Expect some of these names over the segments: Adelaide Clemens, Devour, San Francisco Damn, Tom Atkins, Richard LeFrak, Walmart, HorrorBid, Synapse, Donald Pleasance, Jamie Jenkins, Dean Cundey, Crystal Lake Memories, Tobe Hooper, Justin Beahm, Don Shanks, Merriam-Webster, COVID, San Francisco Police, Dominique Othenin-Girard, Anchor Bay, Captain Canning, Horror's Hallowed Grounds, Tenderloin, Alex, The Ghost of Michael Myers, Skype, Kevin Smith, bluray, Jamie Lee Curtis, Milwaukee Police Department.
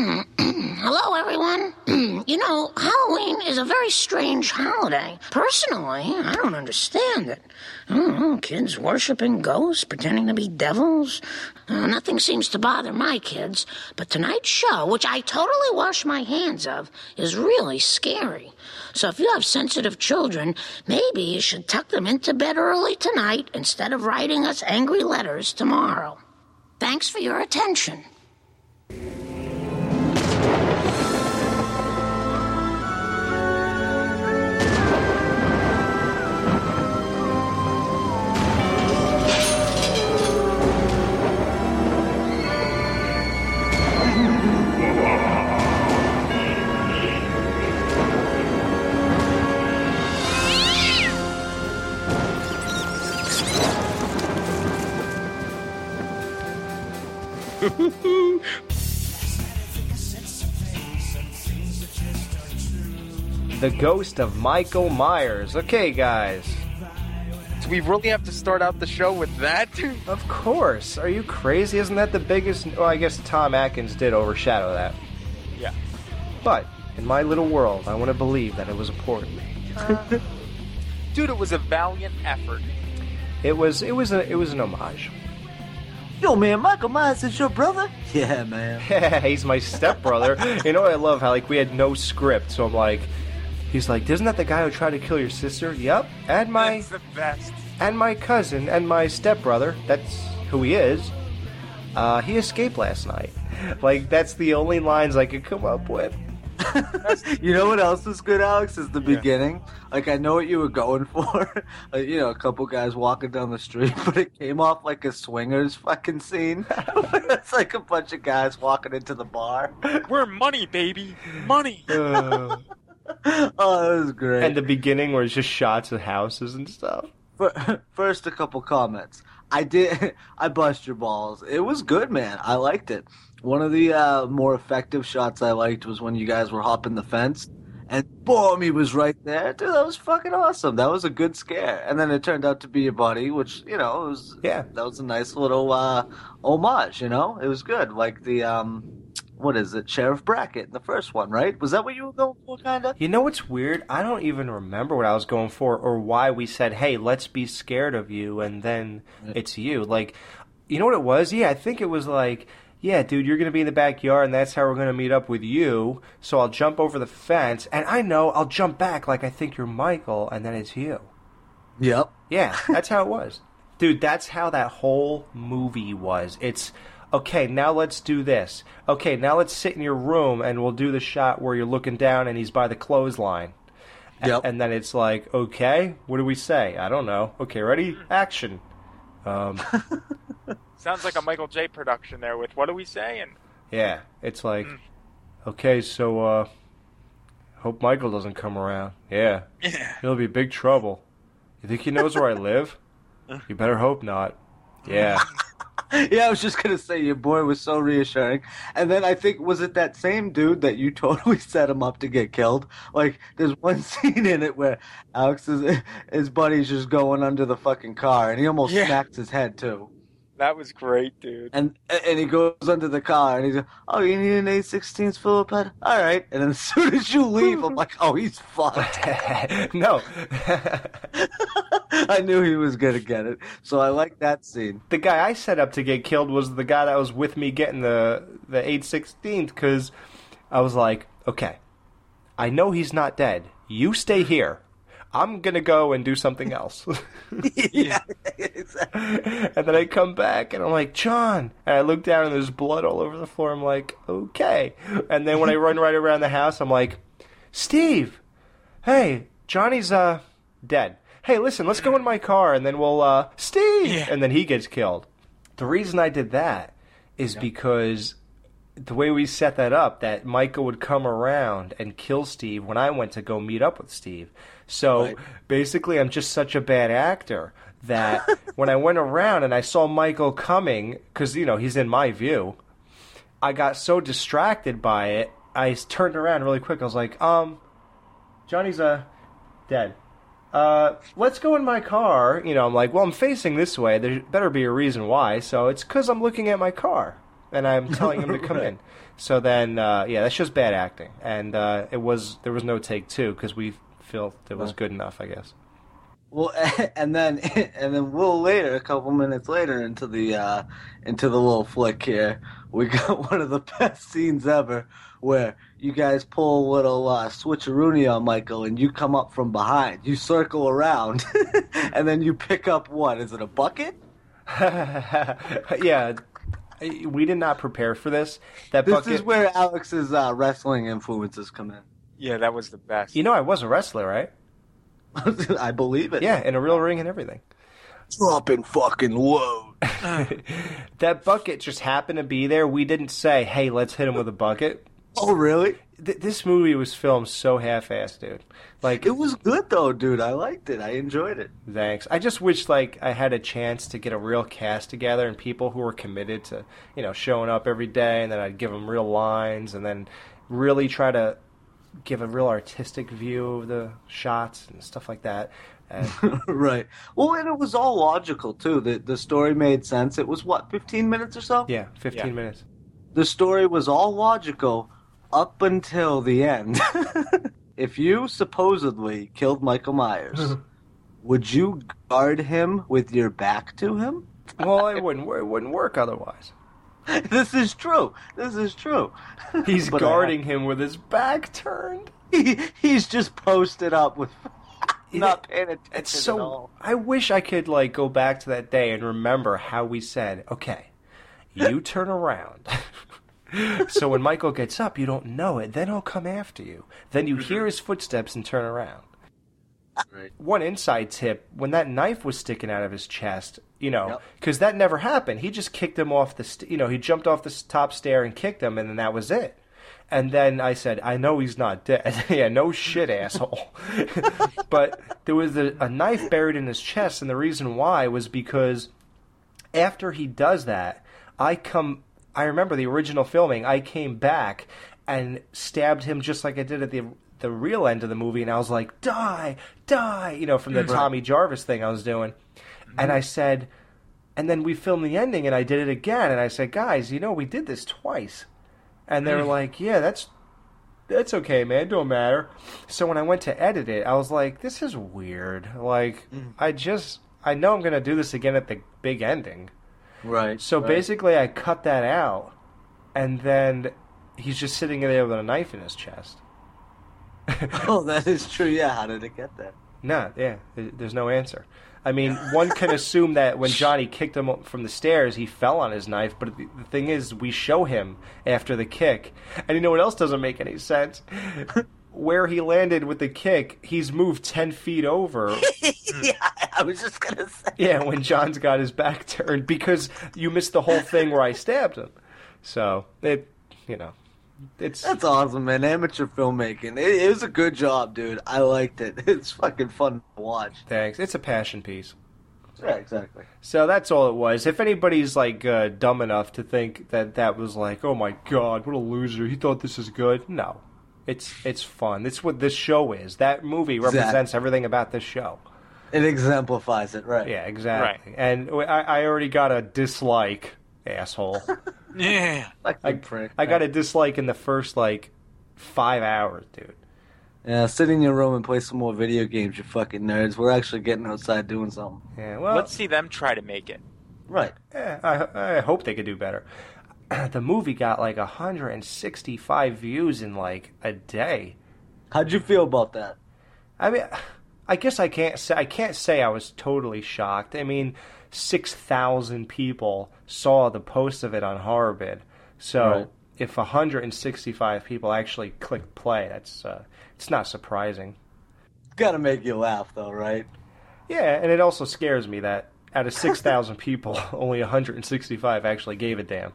Hello, everyone. You know, Halloween is a very strange holiday. Personally, I don't understand it. I don't know, kids worshiping ghosts, pretending to be devils. Nothing seems to bother my kids, but tonight's show, which I totally wash my hands of, is really scary. So if you have sensitive children, maybe you should tuck them into bed early tonight instead of writing us angry letters tomorrow. Thanks for your attention. The Ghost of Michael Myers. Okay, guys. Do we really have to start out the show with that? Of course. Are you crazy? Isn't that the biggest... Well, I guess Tom Atkins did overshadow that. Yeah. But, in my little world, I want to believe that it was important. Dude, it was a valiant effort. It was an homage. Yo, man, Michael Myers is your brother? Yeah, man. Yeah, he's my stepbrother. You know what I love? How, like, we had no script, so I'm like... He's like, isn't that the guy who tried to kill your sister? Yep. And my... That's the best. And my cousin and my stepbrother. That's who he is. He escaped last night. Like, that's the only lines I could come up with. You know what else was good, Alex? Is the beginning. Like, I know what you were going for. Like, you know, a couple guys walking down the street, but it came off like a swingers fucking scene. It's like a bunch of guys walking into the bar. We're money, baby. Money. Oh, that was great. And the beginning where it's just shots of houses and stuff. First, a couple comments. I bust your balls. It was good, man. I liked it. One of the more effective shots I liked was when you guys were hopping the fence, and boom, he was right there. Dude, that was fucking awesome. That was a good scare. And then it turned out to be your buddy, which, you know, it was, that was a nice little homage, you know? It was good. Like the, what is it, Sheriff Brackett, the first one, right? Was that what you were going for, kind of? You know what's weird? I don't even remember what I was going for or why we said, hey, let's be scared of you, and then it's you. Like, you know what it was? Yeah, I think it was like... Yeah, dude, you're going to be in the backyard, and that's how we're going to meet up with you, so I'll jump over the fence, and I know I'll jump back like I think you're Michael, and then it's you. Yep. Yeah, that's how it was. Dude, that's how that whole movie was. It's, okay, now let's do this. Okay, now let's sit in your room, and we'll do the shot where you're looking down, and he's by the clothesline. Yep. And then it's like, okay, what do we say? I don't know. Okay, ready? Action. Sounds like a Michael J. production there with, what do we say? And yeah, it's like, okay, so hope Michael doesn't come around. Yeah. It'll be big trouble. You think he knows where I live? You better hope not. Yeah. Yeah, I was just going to say, your boy was so reassuring. And then I think, was it that same dude that you totally set him up to get killed? Like, there's one scene in it where Alex, his buddy's just going under the fucking car, and he almost smacks his head, too. That was great, dude. And he goes under the car, and he's like, oh, you need an 8/16 Phillips head? All right. And then as soon as you leave, I'm like, oh, he's fucked. No. I knew he was going to get it, so I like that scene. The guy I set up to get killed was the guy that was with me getting the 8/16, because I was like, okay, I know he's not dead. You stay here. I'm going to go and do something else. Yeah, exactly. And then I come back, and I'm like, John. And I look down, and there's blood all over the floor. I'm like, okay. And then when I run right around the house, I'm like, Steve, hey, Johnny's dead. Hey, listen, let's go in my car, and then we'll, Steve. Yeah. And then he gets killed. The reason I did that is because the way we set that up, that Michael would come around and kill Steve when I went to go meet up with Steve. So basically, I'm just such a bad actor that when I went around and I saw Michael coming, because, you know, he's in my view, I got so distracted by it, I turned around really quick. I was like, Johnny's dead. Let's go in my car. You know, I'm like, well, I'm facing this way. There better be a reason why. So it's because I'm looking at my car. and I'm telling him to come in. So then, yeah, that's just bad acting. And there was no take two because we felt it was good enough, I guess. Well, and then we'll later, a couple minutes later into the little flick here, we got one of the best scenes ever where you guys pull a little switcheroony on Michael and you come up from behind. You circle around and then you pick up what? Is it a bucket? Yeah. We did not prepare for this. This is where Alex's wrestling influences come in. Yeah, that was the best. You know, I was a wrestler, right? I believe it. Yeah, in a real ring and everything. Dropping fucking load. That bucket just happened to be there. We didn't say, hey, let's hit him with a bucket. Oh, really? This movie was filmed so half-assed, dude. Like, it was good, though, dude. I liked it. I enjoyed it. Thanks. I just wish, like, I had a chance to get a real cast together and people who were committed to, you know, showing up every day, and then I'd give them real lines and then really try to give a real artistic view of the shots and stuff like that. Right. Well, and it was all logical, too. The story made sense. It was, what, 15 minutes or so? Yeah, 15 minutes. The story was all logical up until the end. If you supposedly killed Michael Myers, would you guard him with your back to him? Well, it wouldn't work otherwise. This is true. He's guarding him with his back turned. He's just posted up with not paying attention at all. I wish I could, like, go back to that day and remember how we said, okay, you turn around. So when Michael gets up, you don't know it. Then he'll come after you. Then you hear his footsteps and turn around. Right. One inside tip, when that knife was sticking out of his chest, you know, because that never happened. He just kicked him off the, he jumped off the top stair and kicked him, and then that was it. And then I said, I know he's not dead. Yeah, no shit, asshole. But there was a knife buried in his chest, and the reason why was because after he does that, I remember the original filming, I came back and stabbed him just like I did at the real end of the movie, and I was like, die, you know, from the Tommy Jarvis thing I was doing. And I said, and then we filmed the ending, and I did it again, and I said, guys, you know, we did this twice. And they were like, yeah, that's okay, man, don't matter. So when I went to edit it, I was like, this is weird. Like, I know I'm going to do this again at the big ending. Right. So basically I cut that out, and then he's just sitting there with a knife in his chest. Oh, that is true. Yeah, how did it get there? No, yeah, there's no answer. I mean, one can assume that when Johnny kicked him up from the stairs, he fell on his knife, but the thing is, we show him after the kick, and you know what else doesn't make any sense? Where he landed with the kick, he's moved 10 feet over. Yeah, I was just going to say. Yeah, when John's got his back turned, because you missed the whole thing where I stabbed him. So, that's awesome, man. Amateur filmmaking. It was a good job, dude. I liked it. It's fucking fun to watch. Thanks. It's a passion piece. Yeah, exactly. So that's all it was. If anybody's, like, dumb enough to think that was like, oh my God, what a loser, he thought this is good. No. It's fun. It's what this show is. That movie represents everything about this show. It exemplifies it, right? Yeah, exactly. Right. And I already got a dislike, asshole. Yeah, I got a dislike in the first, like, 5 hours, dude. Yeah, sit in your room and play some more video games, you fucking nerds. We're actually getting outside doing something. Yeah, well, let's see them try to make it. Right. Yeah, I hope they could do better. The movie got, like, 165 views in, like, a day. How'd you feel about that? I mean, I guess I can't say I was totally shocked. I mean, 6,000 people saw the post of it on HorrorBid. So if 165 people actually clicked play, that's it's not surprising. Got to make you laugh, though, right? Yeah, and it also scares me that out of 6,000 people, only 165 actually gave a damn.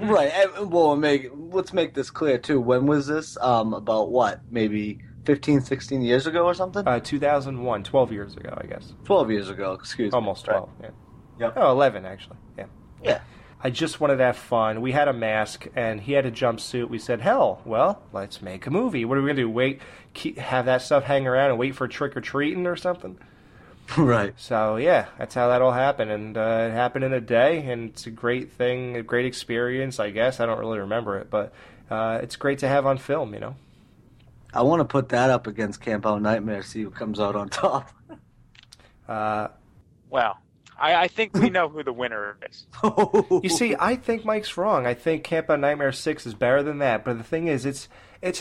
Right. Well, let's make this clear, too. When was this? About what? Maybe 15, 16 years ago or something? 2001. 12 years ago, I guess. 12 years ago, excuse me. Almost 12, right. Yeah. Yep. Oh, 11, actually. Yeah. I just wanted to have fun. We had a mask, and he had a jumpsuit. We said, hell, well, let's make a movie. What are we going to do? Wait, have that stuff hang around and wait for trick-or-treating or something? Right. So, yeah, that's how that all happened. And it happened in a day, and it's a great thing, a great experience, I guess. I don't really remember it, but it's great to have on film, you know? I want to put that up against Camp Out Nightmare, see who comes out on top. Well, I think we know who the winner is. You see, I think Mike's wrong. I think Camp Out Nightmare 6 is better than that. But the thing is, it's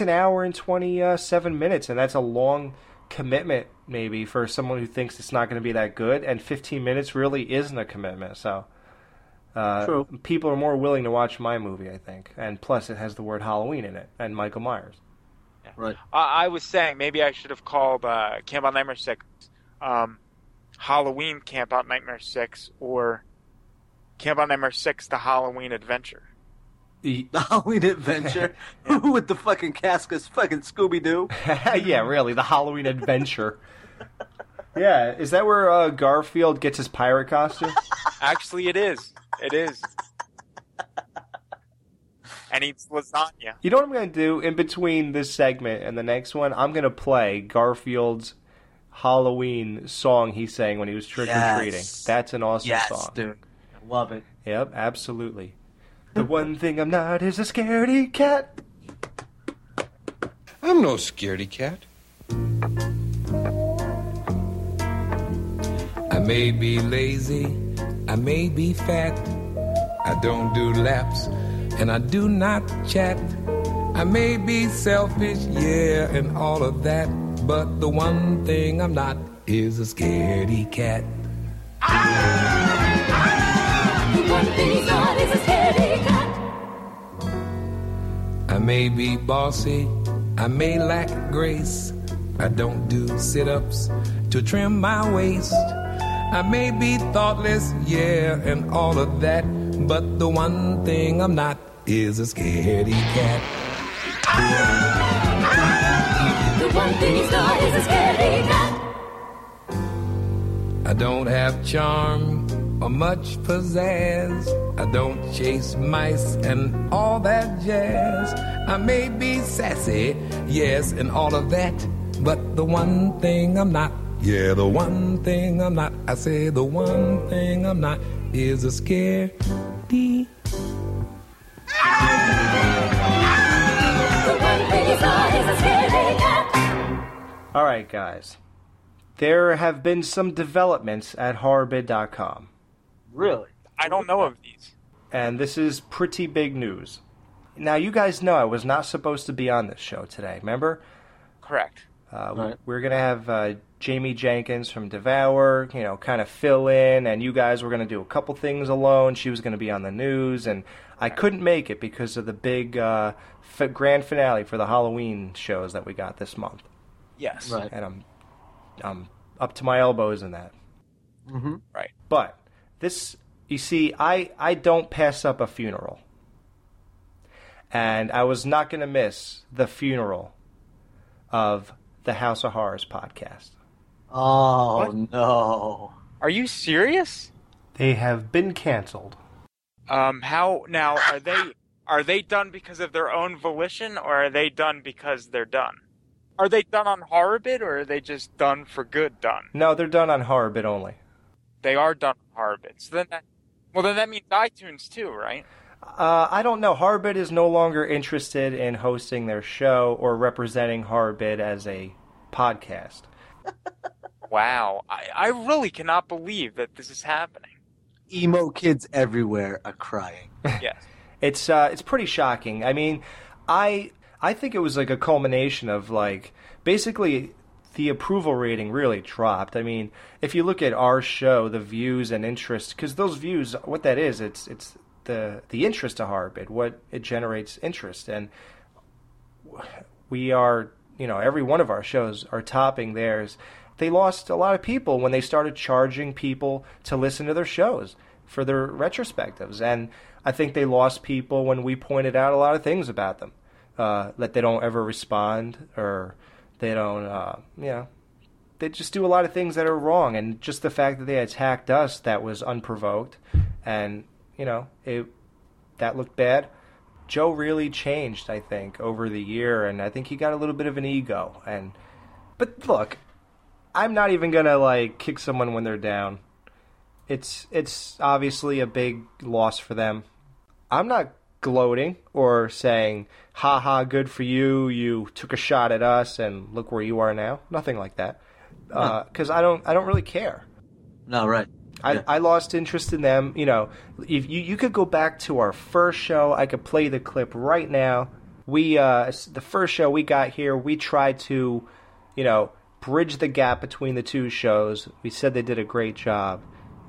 an hour and 27 minutes, and that's a long commitment maybe for someone who thinks it's not going to be that good, and 15 minutes really isn't a commitment. So true. People are more willing to watch my movie, I think, and plus it has the word Halloween in it and Michael Myers. Yeah. Right. I was saying maybe I should have called Camp Out Nightmare 6 Halloween Camp Out Nightmare 6 or Camp Out Nightmare 6 The Halloween Adventure. The Halloween Adventure? With the fucking caskets, fucking Scooby-Doo? Yeah, really, the Halloween Adventure. Yeah, is that where Garfield gets his pirate costume? Actually, it is. It is. And eats lasagna. You know what I'm going to do? In between this segment and the next one, I'm going to play Garfield's Halloween song he sang when he was trick-or-treating. Yes. That's an awesome song. Yes, dude. I love it. Yep, absolutely. The one thing I'm not is a scaredy cat. I'm no scaredy cat. I may be lazy, I may be fat. I don't do laps, and I do not chat. I may be selfish, yeah, and all of that. But the one thing I'm not is a scaredy cat. The one thing he's not is a scaredy cat. I may be bossy, I may lack grace. I don't do sit-ups to trim my waist. I may be thoughtless, yeah, and all of that. But the one thing I'm not is a scaredy cat. The one thing he's not is a scaredy cat. I don't have charm or much pizzazz. I don't chase mice and all that jazz. I may be sassy, yes, and all of that. But the one thing I'm not, yeah, the one thing I'm not, I say the one thing I'm not is a scaredy. The one thing is not is a scaredy cat. All right, guys. There have been some developments at HorrorBid.com. Really? I don't know of these. And this is pretty big news. Now, you guys know I was not supposed to be on this show today, remember? Correct. Right. We're going to have Jamie Jenkins from Devour, you know, kind of fill in, and you guys were going to do a couple things alone. She was going to be on the news, and I couldn't make it because of the big grand finale for the Halloween shows that we got this month. Yes. Right. And I'm up to my elbows in that. Mm-hmm. Right. But this, you see, I don't pass up a funeral. And I was not going to miss the funeral of the House of Horrors podcast. Oh, what? No. Are you serious? They have been canceled. How now, are they done because of their own volition, or are they done because they're done? Are they done on HorrorBid, or are they just done for good done? No, they're done on HorrorBid only. They are done on HorrorBid. So then that means iTunes too, right? I don't know. HorrorBid is no longer interested in hosting their show or representing HorrorBid as a podcast. Wow. I really cannot believe that this is happening. Emo kids everywhere are crying. Yes. It's pretty shocking. I mean, I think it was like a culmination of like basically the approval rating really dropped. I mean, if you look at our show, the views and interest, because those views, what that is, it's the interest of HorrorBid, what it generates interest, and we are, you know, every one of our shows are topping theirs. They lost a lot of people when they started charging people to listen to their shows for their retrospectives, and I think they lost people when we pointed out a lot of things about them. That they don't ever respond, or they don't, you know, they just do a lot of things that are wrong. And just the fact that they attacked us, that was unprovoked. And, you know, that looked bad. Joe really changed, I think, over the year. And I think he got a little bit of an ego. But look, I'm not even gonna like kick someone when they're down. It's obviously a big loss for them. I'm not gloating or saying, ha ha, good for you, you took a shot at us and look where you are now. Nothing like that. Because I don't really care. No, right. Yeah. I lost interest in them. You know, if you could go back to our first show, I could play the clip right now. The first show we got here, we tried to, you know, bridge the gap between the two shows. We said they did a great job.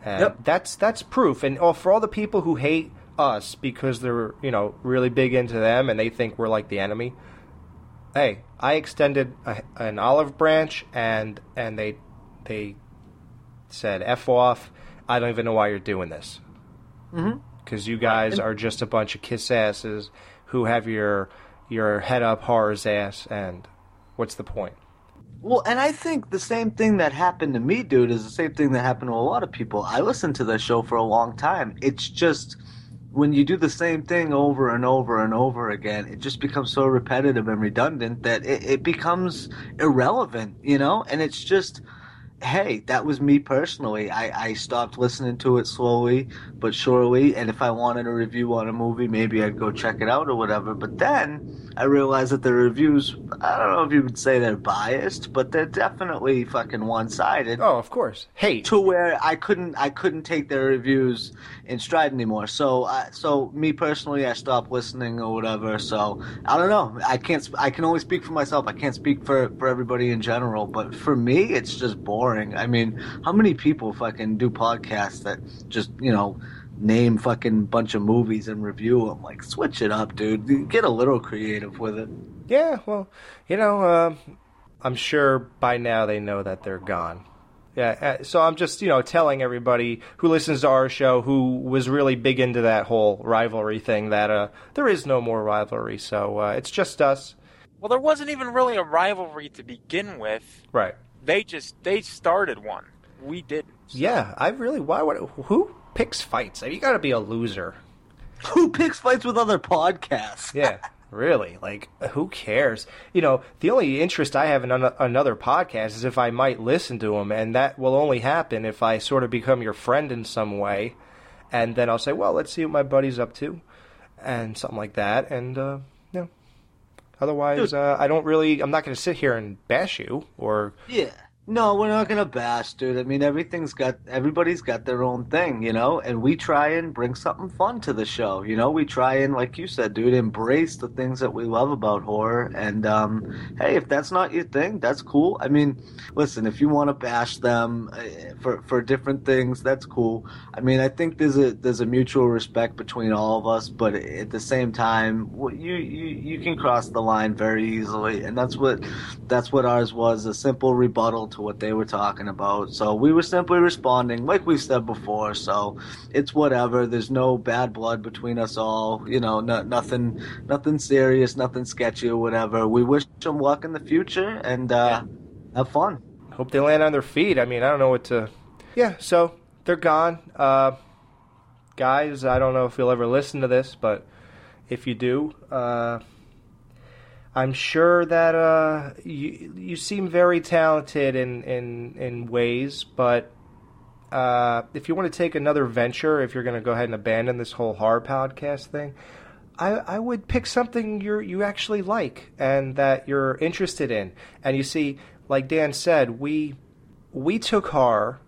And yep. That's proof. And for all the people who hate us because they're, you know, really big into them and they think we're like the enemy, hey, I extended an olive branch and they said, F off. I don't even know why you're doing this. Mm-hmm. Because you guys are just a bunch of kiss asses who have your head up horror's ass, and what's the point? Well, and I think the same thing that happened to me, dude, is the same thing that happened to a lot of people. I listened to the show for a long time. It's just when you do the same thing over and over and over again, it just becomes so repetitive and redundant that it becomes irrelevant, you know? And it's just... hey, that was me personally. I stopped listening to it slowly but surely, and if I wanted a review on a movie, maybe I'd go check it out or whatever. But then I realized that the reviews, I don't know if you would say they're biased, but they're definitely fucking one-sided. Oh, of course. Hey. To where I couldn't take their reviews in stride anymore. So me personally, I stopped listening or whatever. So I don't know. I can only speak for myself. I can't speak for everybody in general. But for me, it's just boring. I mean, how many people fucking do podcasts that just, you know, name fucking bunch of movies and review them? Like, switch it up, dude. Get a little creative with it. Yeah, well, you know, I'm sure by now they know that they're gone. Yeah, so I'm just, you know, telling everybody who listens to our show who was really big into that whole rivalry thing that there is no more rivalry, so it's just us. Well, there wasn't even really a rivalry to begin with. Right. They started one. We didn't. So. Yeah, I really... who picks fights? I mean, you gotta be a loser. Who picks fights with other podcasts? Yeah, really. Like, who cares? You know, the only interest I have in another podcast is if I might listen to them, and that will only happen if I sort of become your friend in some way, and then I'll say, well, let's see what my buddy's up to, and something like that, and, you know. Otherwise, I'm not going to sit here and bash you or... Yeah. No, we're not going to bash, dude. I mean, everybody's got their own thing, you know? And we try and bring something fun to the show, you know? We try and, like you said, dude, embrace the things that we love about horror. And, hey, if that's not your thing, that's cool. I mean, listen, if you want to bash them for different things, that's cool. I mean, I think there's a mutual respect between all of us, but at the same time, you can cross the line very easily. And that's what ours was, a simple rebuttal to what they were talking about. So we were simply responding like we said before, so it's whatever. There's no bad blood between us all, you know. Nothing serious, nothing sketchy or whatever. We wish them luck in the future and have fun. Hope they land on their feet. I mean, I don't know what to... Yeah, so they're gone. Guys, I don't know if you'll ever listen to this, but if you do, I'm sure that you seem very talented in ways, but if you want to take another venture, if you're going to go ahead and abandon this whole horror podcast thing, I would pick something you actually like and that you're interested in. And you see, like Dan said, we took horror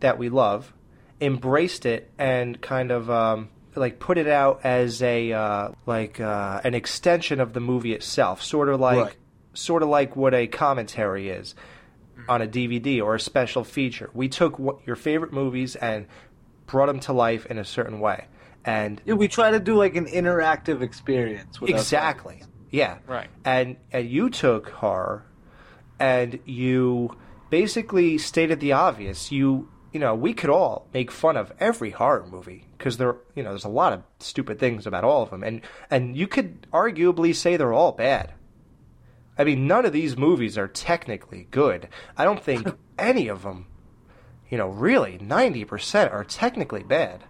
that we love, embraced it, and kind of... like put it out as a an extension of the movie itself, sort of like what a commentary is on a DVD or a special feature. We took your favorite movies and brought them to life in a certain way, and we try to do like an interactive experience. Exactly. Yeah. Right. And you took horror, and you basically stated the obvious. You know, we could all make fun of every horror movie because there's a lot of stupid things about all of them, and you could arguably say they're all bad. I mean, none of these movies are technically good. I don't think any of them, you know, really 90% are technically bad.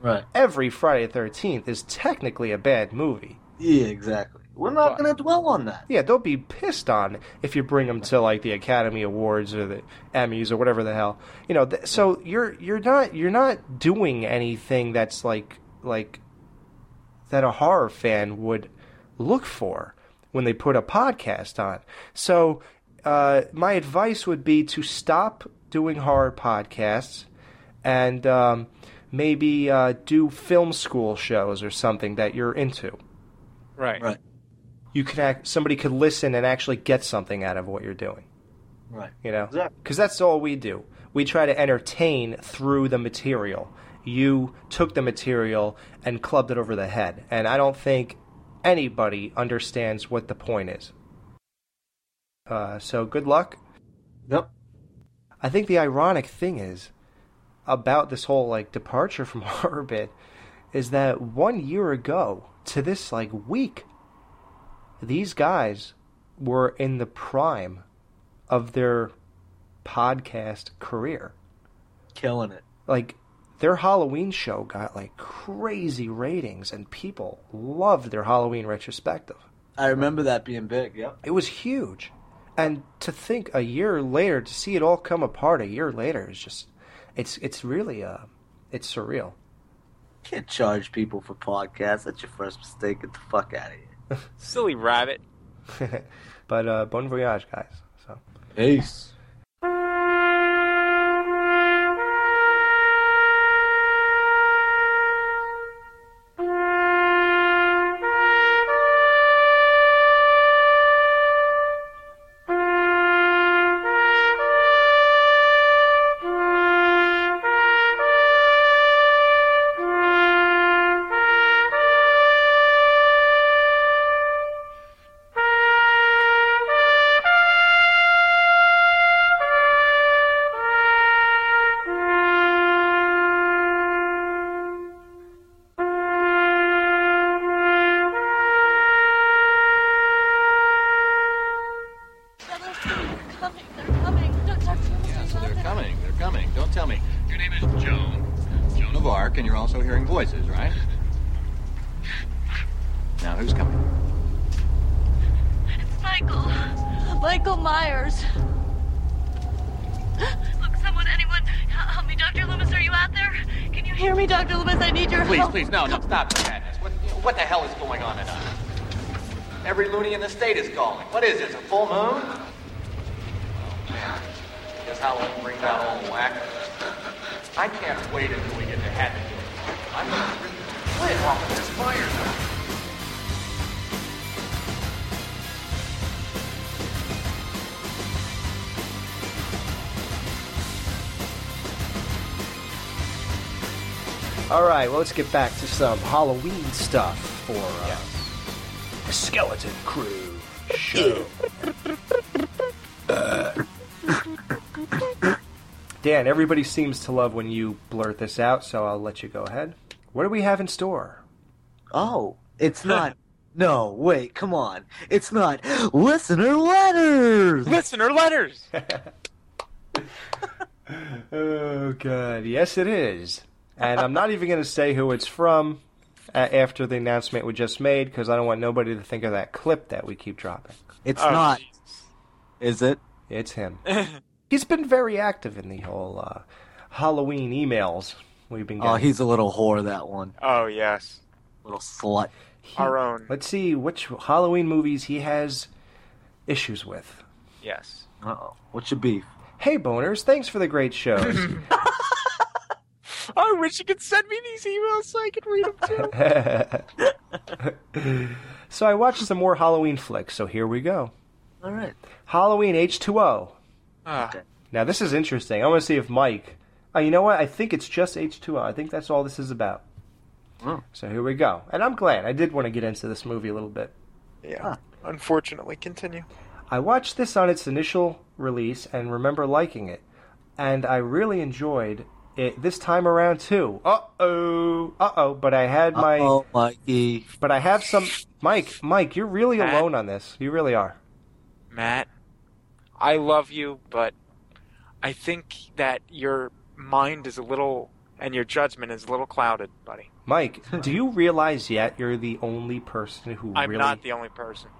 Right. Every Friday the 13th is technically a bad movie. Yeah, exactly. We're not going to dwell on that. Yeah, don't be pissed on if you bring them to, like, the Academy Awards or the Emmys or whatever the hell. You know, so you're not doing anything that's like that a horror fan would look for when they put a podcast on. So my advice would be to stop doing horror podcasts and maybe do film school shows or something that you're into. Right. You can somebody could listen and actually get something out of what you're doing. Right. You know? Exactly. Because that's all we do. We try to entertain through the material. You took the material and clubbed it over the head. And I don't think anybody understands what the point is. So good luck. Yep. I think the ironic thing is about this whole, like, departure from HorrorBid is that 1 year ago to this, like, week, these guys were in the prime of their podcast career. Killing it. Like, their Halloween show got, like, crazy ratings, and people loved their Halloween retrospective. I remember that being big, yeah. It was huge. And to think a year later, to see it all come apart a year later is just, it's really, it's surreal. Can't charge people for podcasts. That's your first mistake. Get the fuck out of here. Silly rabbit. But bon voyage, guys. So peace. Well, let's get back to some Halloween stuff for the Skeleton Crew show. Dan, everybody seems to love when you blurt this out, so I'll let you go ahead. What do we have in store? Oh, it's not... No, wait, come on. It's not Listener Letters! Listener Letters! Oh, God. Yes, it is. And I'm not even going to say who it's from after the announcement we just made, because I don't want nobody to think of that clip that we keep dropping. It's not. Jesus. Is it? It's him. He's been very active in the whole Halloween emails we've been getting. Oh, he's a little whore, that one. Oh, yes. Little slut. Our own. Let's see which Halloween movies he has issues with. Yes. Uh-oh. What's your beef? Hey, boners. Thanks for the great shows. I wish you could send me these emails so I could read them too. So I watched some more Halloween flicks, so here we go. All right. Halloween H2O. Okay. Now, this is interesting. I want to see if Mike... Oh, you know what? I think it's just H2O. I think that's all this is about. Oh. So here we go. And I'm glad. I did want to get into this movie a little bit. Yeah. Unfortunately, continue. I watched this on its initial release and remember liking it. And I really enjoyed... It, this time around too. But I had my. Oh, Mikey. But I have some. Mike, you're really alone on this. You really are. Matt, I love you, but I think that your mind is a little, and your judgment is a little clouded, buddy. Mike, do you realize yet you're the only person who I'm not the only person.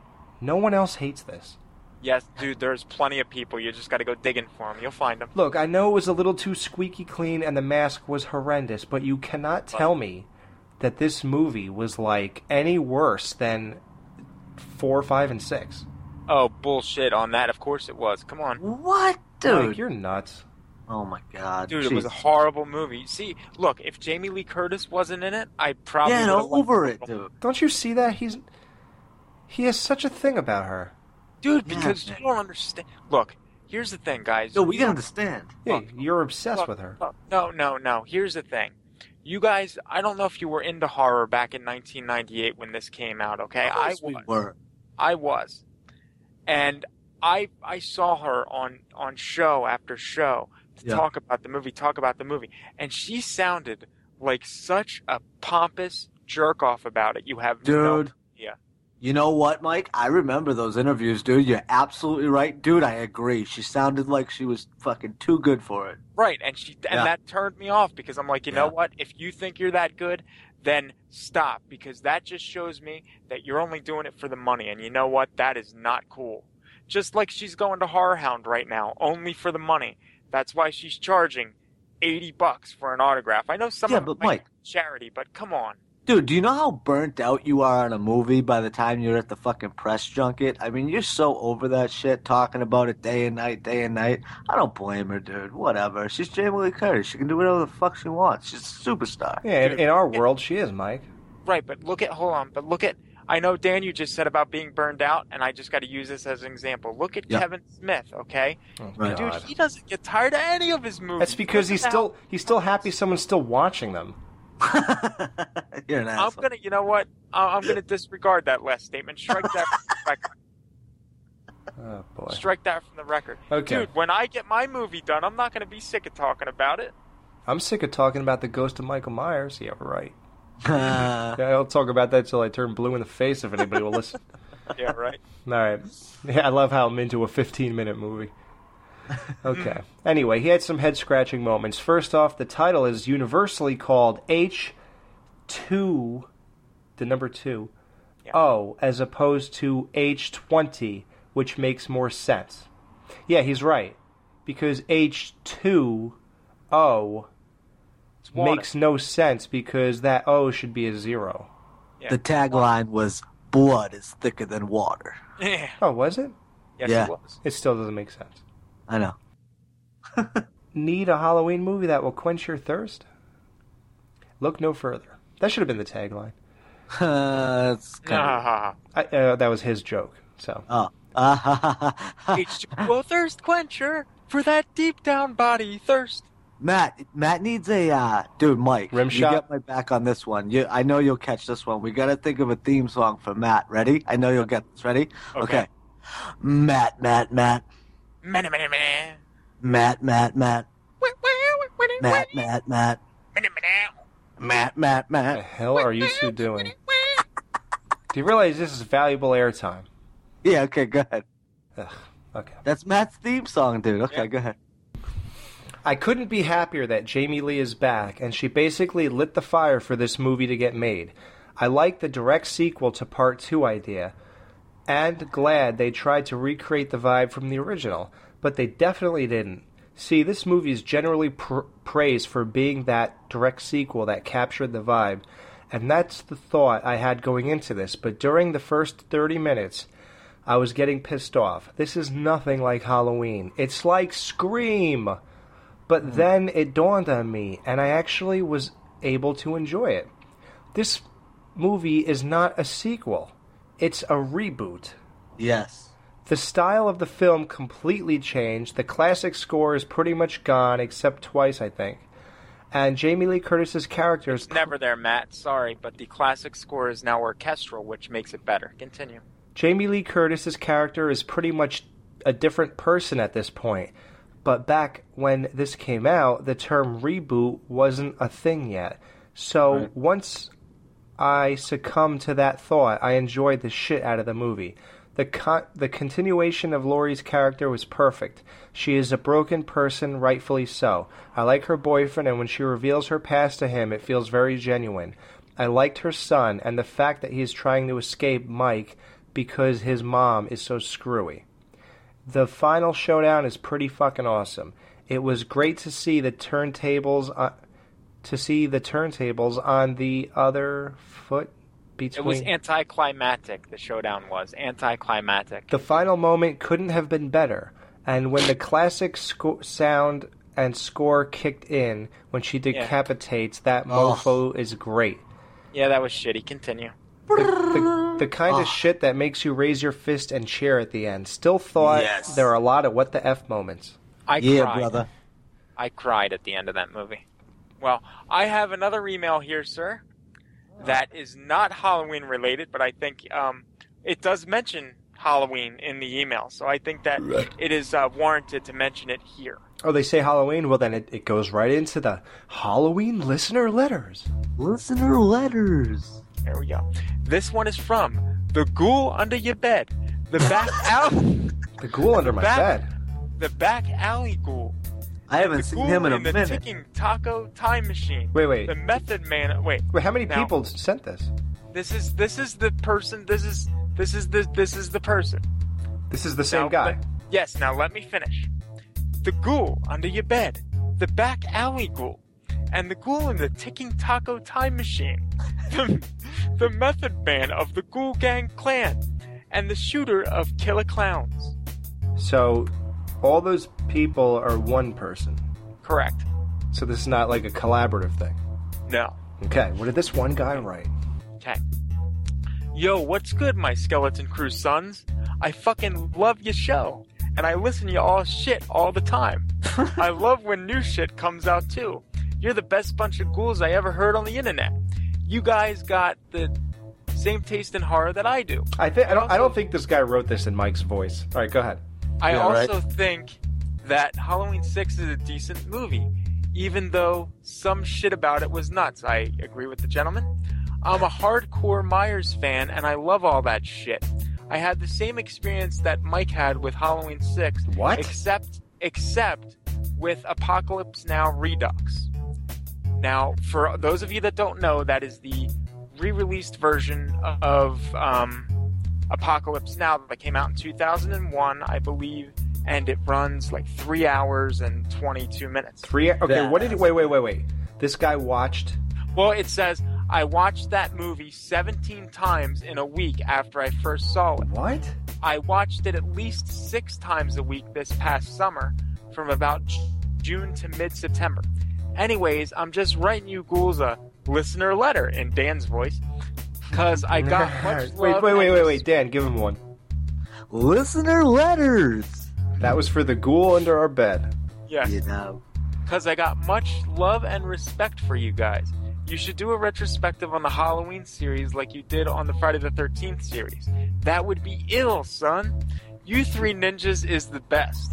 No one else hates this. Yes, dude, there's plenty of people. You just got to go digging for them. You'll find them. Look, I know it was a little too squeaky clean and the mask was horrendous, but you cannot tell me that this movie was, like, any worse than 4, 5, and 6. Oh, bullshit on that. Of course it was. Come on. What, dude? Mike, you're nuts. Oh, my God. Dude, Jeez. It was a horrible movie. See, look, if Jamie Lee Curtis wasn't in it, I probably would have liked over it, dude. Don't you see that? He has such a thing about her. Dude, because you don't understand. Look, here's the thing, guys. No, we don't understand. Yeah, look, you're obsessed with her. Look, no. Here's the thing. You guys, I don't know if you were into horror back in 1998 when this came out, okay? I was. And I saw her on show after show to talk about the movie. And she sounded like such a pompous jerk-off about it. You have no idea. You know what, Mike? I remember those interviews, dude. You're absolutely right. Dude, I agree. She sounded like she was fucking too good for it. Right, and that turned me off because I'm like, you know what? If you think you're that good, then stop, because that just shows me that you're only doing it for the money. And you know what? That is not cool. Just like she's going to Horror Hound right now, only for the money. That's why she's charging $80 for an autograph. I know some of them might be charity, but come on. Dude, do you know how burnt out you are on a movie by the time you're at the fucking press junket? I mean, you're so over that shit, talking about it day and night. I don't blame her, dude. Whatever. She's Jamie Lee Curtis. She can do whatever the fuck she wants. She's a superstar. Yeah, dude, in our world, she is, Mike. Right, but look at, I know, Dan, you just said about being burned out, and I just got to use this as an example. Look at Kevin Smith, okay? Oh, dude, God. He doesn't get tired of any of his movies. That's because he's still happy someone's still watching them. You're an asshole. I'm gonna disregard that last statement. Strike that from the record. Oh boy. Strike that from the record. Okay. Dude, when I get my movie done, I'm not gonna be sick of talking about it. I'm sick of talking about The Ghost of Michael Myers. Yeah, right. Yeah, I'll talk about that till I turn blue in the face if anybody will listen. Yeah, right. All right. Yeah, I love how I'm into a 15-minute movie. Okay. Anyway, he had some head-scratching moments. First off, the title is universally called H2, the number 2, O, as opposed to H20, which makes more sense. Yeah, he's right. Because H2O makes no sense because that O should be a 0. Yeah. The tagline was, blood is thicker than water. Yeah. Oh, was it? Yes, it was. It still doesn't make sense. I know. Need a Halloween movie that will quench your thirst? Look no further. That should have been the tagline. That was his joke. So. H2O thirst quencher for that deep down body thirst. Matt needs a Mike. Rim shot. You get my back on this one. I know you'll catch this one. We gotta think of a theme song for Matt. Ready? I know you'll get this. Ready? Okay. Matt. Matt. Matt. Matt. The hell are you two doing? Do you realize this is valuable airtime? Yeah, okay, go ahead. Ugh, okay. That's Matt's theme song, dude. Okay, go ahead. I couldn't be happier that Jamie Lee is back, and she basically lit the fire for this movie to get made. I like the direct sequel to Part 2 idea, and glad they tried to recreate the vibe from the original, but they definitely didn't. See, this movie is generally praised for being that direct sequel that captured the vibe, and that's the thought I had going into this, but during the first 30 minutes, I was getting pissed off. This is nothing like Halloween. It's like Scream! But then it dawned on me, and I actually was able to enjoy it. This movie is not a sequel. It's a reboot. Yes. The style of the film completely changed. The classic score is pretty much gone, except twice, I think. And Jamie Lee Curtis's character is... never there, Matt. Sorry, but the classic score is now orchestral, which makes it better. Continue. Jamie Lee Curtis's character is pretty much a different person at this point. But back when this came out, the term reboot wasn't a thing yet. So once... I succumbed to that thought, I enjoyed the shit out of the movie. The continuation of Laurie's character was perfect. She is a broken person, rightfully so. I like her boyfriend, and when she reveals her past to him, it feels very genuine. I liked her son, and the fact that he is trying to escape Mike because his mom is so screwy. The final showdown is pretty fucking awesome. It was great to see the turntables on the other foot between... It was anticlimactic, the showdown was. Anticlimactic. The final moment couldn't have been better. And when the classic sound and score kicked in, when she decapitates, that mofo is great. Yeah, that was shitty. Continue. The kind of shit that makes you raise your fist and cheer at the end. Still thought there are a lot of what the F moments. I cried. Brother. I cried at the end of that movie. Well, I have another email here, sir, that is not Halloween related, but I think it does mention Halloween in the email, so I think that it is warranted to mention it here. Oh, they say Halloween? Well, then it goes right into the Halloween listener letters. Listener letters. There we go. This one is from the ghoul under your bed. The back alley. The ghoul under my bed. The back alley ghoul. I haven't seen him in a minute. The ticking taco time machine. Wait. The method man. Wait. How many people sent this? This is the person. This is the person. This is the same guy. Yes. Now let me finish. The ghoul under your bed. The back alley ghoul. And the ghoul in the ticking taco time machine. The method man of the ghoul gang clan. And the shooter of killer clowns. So... all those people are one person. Correct. So this is not like a collaborative thing. No. Okay, what did this one guy write? Okay. Yo, what's good, my skeleton crew sons? I fucking love your show. And I listen to y'all shit all the time. I love when new shit comes out, too. You're the best bunch of ghouls I ever heard on the internet. You guys got the same taste in horror that I do. I don't think this guy wrote this in Mike's voice. All right, go ahead. I also think that Halloween 6 is a decent movie, even though some shit about it was nuts. I agree with the gentleman. I'm a hardcore Myers fan, and I love all that shit. I had the same experience that Mike had with Halloween 6. What? Except with Apocalypse Now Redux. Now, for those of you that don't know, that is the re-released version of... Apocalypse Now that came out in 2001, I believe, and it runs like 3 hours and 22 minutes. Okay, what did you... Wait. This guy watched... Well, it says, I watched that movie 17 times in a week after I first saw it. What? I watched it at least 6 times a week this past summer, from about June to mid-September. Anyways, I'm just writing you ghouls a listener letter in Dan's voice. Because I got much love... Wait, Dan, give him one. Listener letters! That was for the ghoul under our bed. Yes. You know. Because I got much love and respect for you guys. You should do a retrospective on the Halloween series like you did on the Friday the 13th series. That would be ill, son. You three ninjas is the best.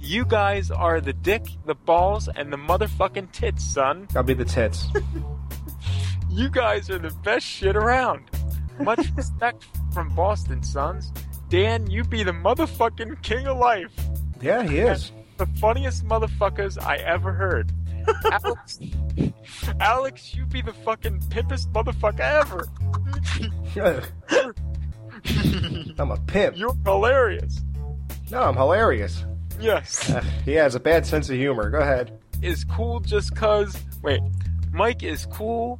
You guys are the dick, the balls, and the motherfucking tits, son. I'll be the tits. You guys are the best shit around. Much respect from Boston, sons. Dan, you be the motherfucking king of life. Yeah, he is. And the funniest motherfuckers I ever heard. Alex, you be the fucking pimpest motherfucker ever. I'm a pimp. You're hilarious. No, I'm hilarious. Yes. He has a bad sense of humor. Go ahead. Is cool just cause... Wait. Mike is cool...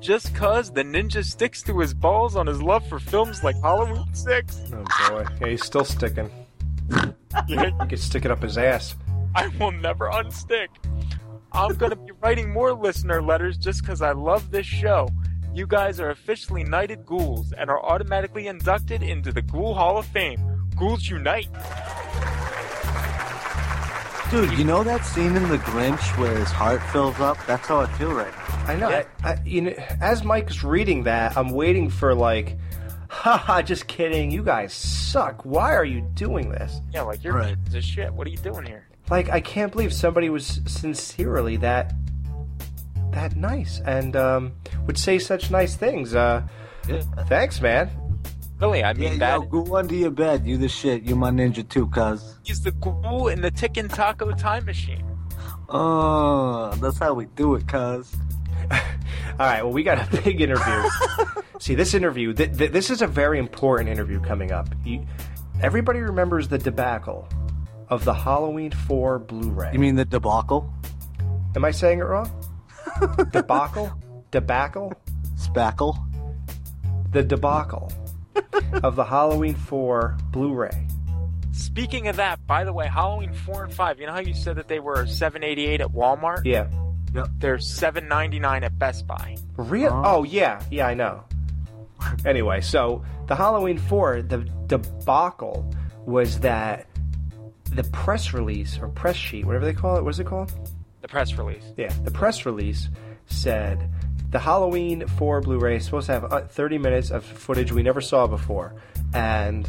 just cause the ninja sticks to his balls on his love for films like Halloween 6. Oh boy. Yeah, he's still sticking. Yeah. He could stick it up his ass. I will never unstick. I'm gonna be writing more listener letters just cause I love this show. You guys are officially knighted ghouls and are automatically inducted into the Ghoul Hall of Fame. Ghouls unite. Dude, you know that scene in The Grinch where his heart fills up? That's how I feel right now. I know. Yeah. I, as Mike's reading that, I'm waiting for like, haha, just kidding. You guys suck. Why are you doing this? Yeah, like you're this shit. What are you doing here? Like, I can't believe somebody was sincerely that that nice and would say such nice things. Yeah. Thanks, man. Really, I mean that. Yo, go under your bed. You the shit. You my ninja too, cuz. He's the ghoul in the ticking taco time machine. Oh, that's how we do it, cuz. All right, well, we got a big interview. See, this interview, this is a very important interview coming up. Everybody remembers the debacle of the Halloween 4 Blu-ray. You mean the debacle? Am I saying it wrong? Debacle? Debacle? Spackle? The debacle of the Halloween 4 Blu-ray. Speaking of that, by the way, Halloween 4 and 5, you know how you said that they were $7.88 at Walmart? Yeah. Yep. They're $7.99 at Best Buy. Really? Oh, yeah. Yeah, I know. Anyway, so the Halloween 4, the debacle was that the press release or press sheet, whatever they call it, what is it called? The press release. Yeah, the press release said the Halloween 4 Blu-ray is supposed to have 30 minutes of footage we never saw before, and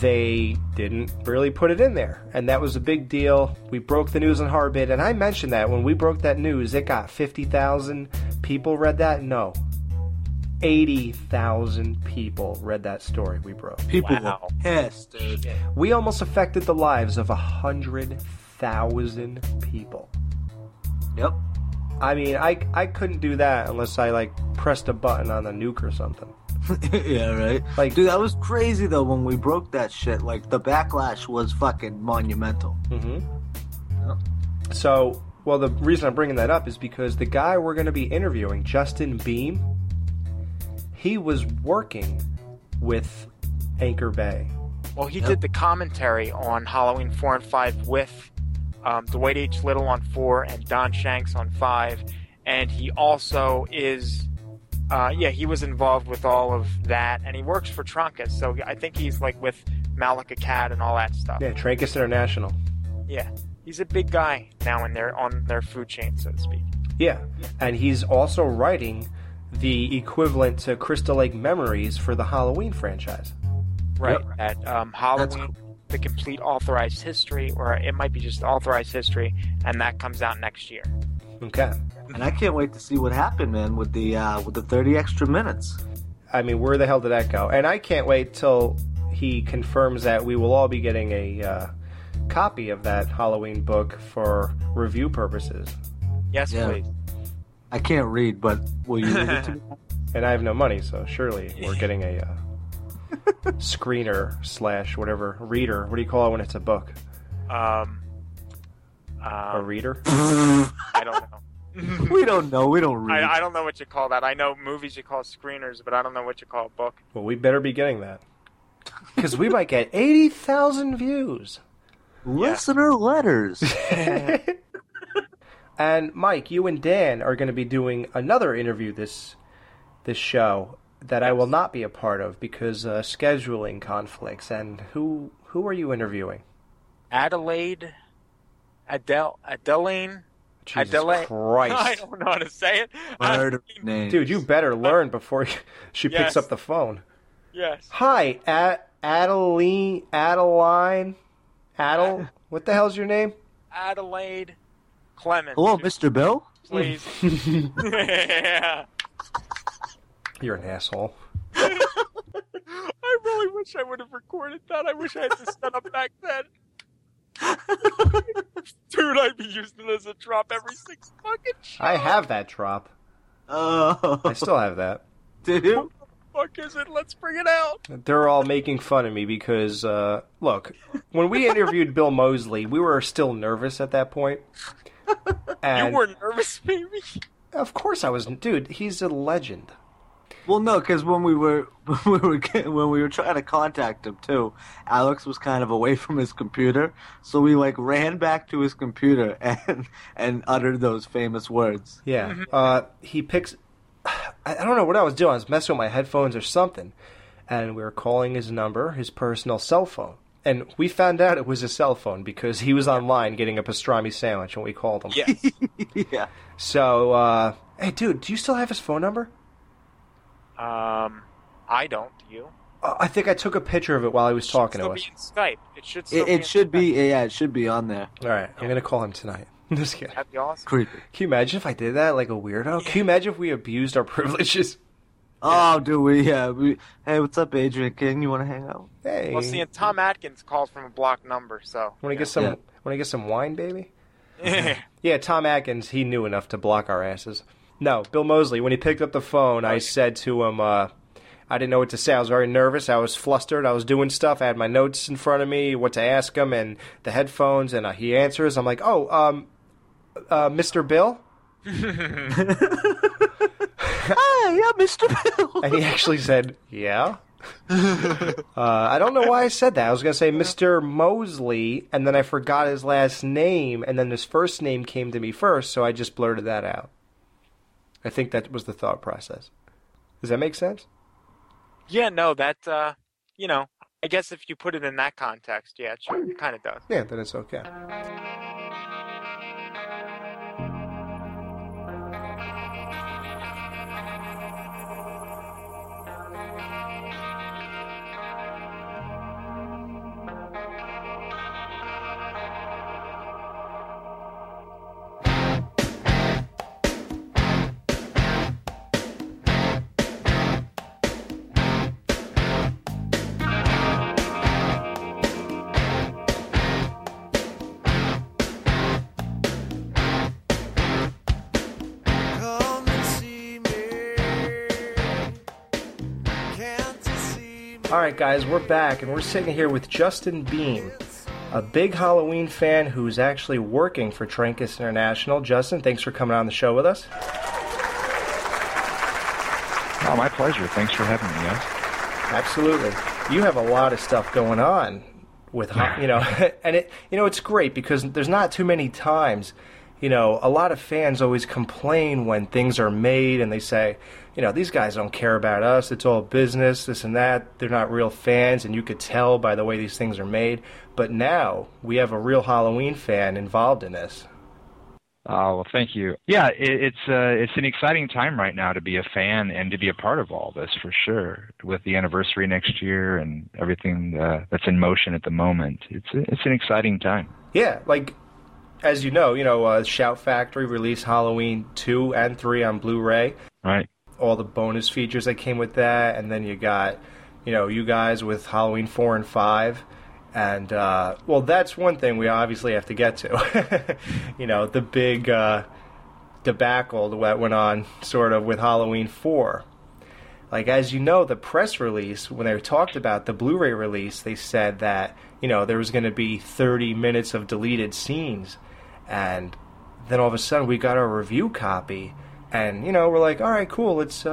they didn't really put it in there, and that was a big deal. We broke the news on HorrorBid, and I mentioned that when we broke that news, it got 50,000 people read that. No, 80,000 people read that story we broke. People were pissed, dude. We almost affected the lives of 100,000 people. Yep. I mean, I couldn't do that unless I like pressed a button on the nuke or something. Yeah, right? Like, dude, that was crazy, though, when we broke that shit. Like, the backlash was fucking monumental. Mm-hmm. Yeah. So, well, the reason I'm bringing that up is because the guy we're going to be interviewing, Justin Beahm, he was working with Anchor Bay. Well, he did the commentary on Halloween 4 and 5 with Dwight H. Little on 4 and Don Shanks on 5. And he also is... he was involved with all of that, and he works for Trancas, so I think he's, like, with Malika Cat and all that stuff. Yeah, Trancas International. Yeah, he's a big guy now in their, on their food chain, so to speak. Yeah, and he's also writing the equivalent to Crystal Lake Memories for the Halloween franchise. Right, yep. At Halloween, cool. The Complete Authorized History, or it might be just Authorized History, and that comes out next year. Okay. And I can't wait to see what happened, man, with the 30 extra minutes. I mean, where the hell did that go? And I can't wait till he confirms that we will all be getting a copy of that Halloween book for review purposes. Yes, please. I can't read, but will you read it to me? And I have no money, so surely we're getting a screener / whatever, reader. What do you call it when it's a book? A reader? I don't know. We don't know. We don't read. I don't know what you call that. I know movies you call screeners, but I don't know what you call a book. Well, we better be getting that. Because we might get 80,000 views. Listener letters. And, Mike, you and Dan are going to be doing another interview this show that I will not be a part of because scheduling conflicts. And who are you interviewing? Adelaine... Jesus Christ. I don't know how to say it. Dude, you better learn before she picks up the phone. Yes. Hi, Adeline. What the hell's your name? Adelaide Clemens. Hello, Mr. Bill? Please. Yeah. You're an asshole. I really wish I would have recorded that. I wish I had to set up back then. Dude, I'd be using it as a drop every 6 fucking shot. I have that drop. Oh. I still have that. Dude. What the fuck is it? Let's bring it out. They're all making fun of me because, look, when we interviewed Bill Moseley, we were still nervous at that point. And you were nervous, baby? Of course I was. Dude, he's a legend. Well, no, because when we were trying to contact him too, Alex was kind of away from his computer, so we like ran back to his computer and uttered those famous words. Yeah, mm-hmm. He picks. I don't know what I was doing. I was messing with my headphones or something, and we were calling his number, his personal cell phone, and we found out it was a cell phone because he was online getting a pastrami sandwich when we called him. Yeah. Yeah. So, hey, dude, do you still have his phone number? I don't. Do you? I think I took a picture of it while I was talking to us. It should still be in Skype. It should be on there. All right. Yeah. I'm going to call him tonight. I'm just kidding. That'd be awesome. Creepy. Can you imagine if I did that like a weirdo? Can you imagine if we abused our privileges? Oh, do we? Yeah. Hey, what's up, Adrian King? You want to hang out? Hey. Well, see, and Tom Atkins called from a blocked number, so. Want to get some wine, baby? Yeah, Tom Atkins, he knew enough to block our asses. No, Bill Moseley, when he picked up the phone, I said to him, I didn't know what to say. I was very nervous. I was flustered. I was doing stuff. I had my notes in front of me, what to ask him, and the headphones, and he answers. I'm like, Mr. Bill? Hi, I'm Mr. Bill. And he actually said, yeah. I don't know why I said that. I was going to say Mr. Moseley, and then I forgot his last name, and then his first name came to me first, so I just blurted that out. I think that was the thought process. Does that make sense? Yeah, no, that, I guess if you put it in that context, yeah, sure, it kind of does. Yeah, then it's okay. Alright guys, we're back, and we're sitting here with Justin Beahm, a big Halloween fan who's actually working for Trancas International. Justin, thanks for coming on the show with us. Oh, my pleasure. Thanks for having me, guys. Absolutely. You have a lot of stuff going on with, and it's great because there's not too many times, a lot of fans always complain when things are made and they say, these guys don't care about us. It's all business, this and that. They're not real fans, and you could tell by the way these things are made. But now we have a real Halloween fan involved in this. Oh, well, thank you. Yeah, it's an exciting time right now to be a fan and to be a part of all this for sure. With the anniversary next year and everything that's in motion at the moment, it's an exciting time. Yeah, like. As Shout Factory released Halloween 2 and 3 on Blu-ray. Right. All the bonus features that came with that, and then you got, you guys with Halloween 4 and 5, and, that's one thing we obviously have to get to. The big debacle that went on, sort of, with Halloween 4. Like, as the press release, when they talked about the Blu-ray release, they said that, there was going to be 30 minutes of deleted scenes. And then all of a sudden we got our review copy and, we're like, all right, cool, let's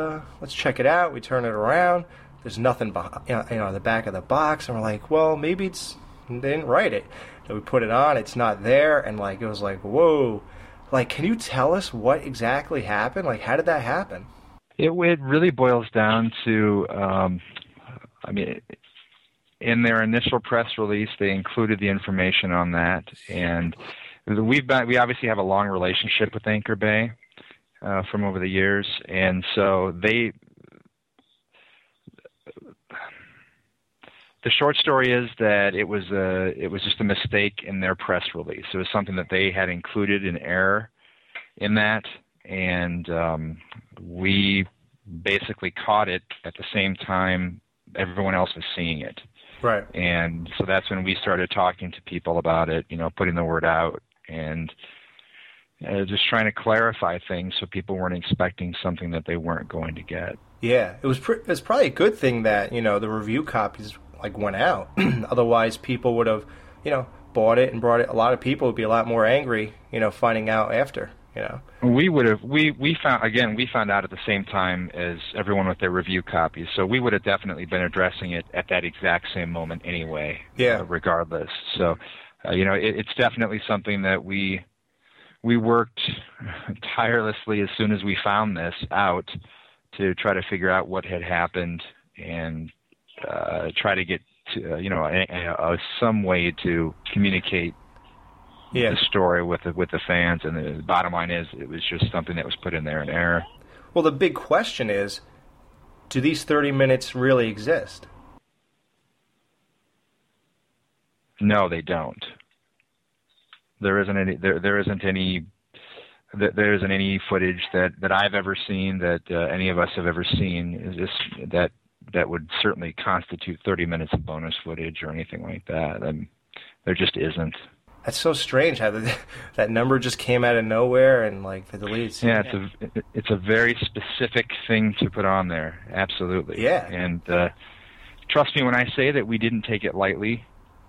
check it out. We turn it around. There's nothing on the back of the box. And we're like, well, maybe they didn't write it. And we put it on. It's not there. And, it was like, whoa. Can you tell us what exactly happened? How did that happen? It really boils down to, in their initial press release, they included the information on that. And we obviously have a long relationship with Anchor Bay from over the years, and so the short story is that it was just a mistake in their press release. It was something that they had included an error in that, and we basically caught it at the same time everyone else was seeing it. Right. And so that's when we started talking to people about it, putting the word out and just trying to clarify things so people weren't expecting something that they weren't going to get. Yeah, it's probably a good thing that, the review copies went out. Otherwise, people would have, bought it and brought it. A lot of people would be a lot more angry, finding out after. We would have we found out at the same time as everyone with their review copies, so we would have definitely been addressing it at that exact same moment anyway. Yeah. Regardless, so it's definitely something that we worked tirelessly as soon as we found this out to try to figure out what had happened and try to get to, some way to communicate. Yeah. The story with the fans, and the bottom line is it was just something that was put in there in error. Well, the big question is, do these 30 minutes really exist? No, they don't. There isn't any footage that I've ever seen, that any of us have ever seen, that would certainly constitute 30 minutes of bonus footage or anything like that. There just isn't. That's so strange how that number just came out of nowhere and like the deletes. Yeah, it's a very specific thing to put on there. Absolutely. Yeah. And trust me when I say that we didn't take it lightly.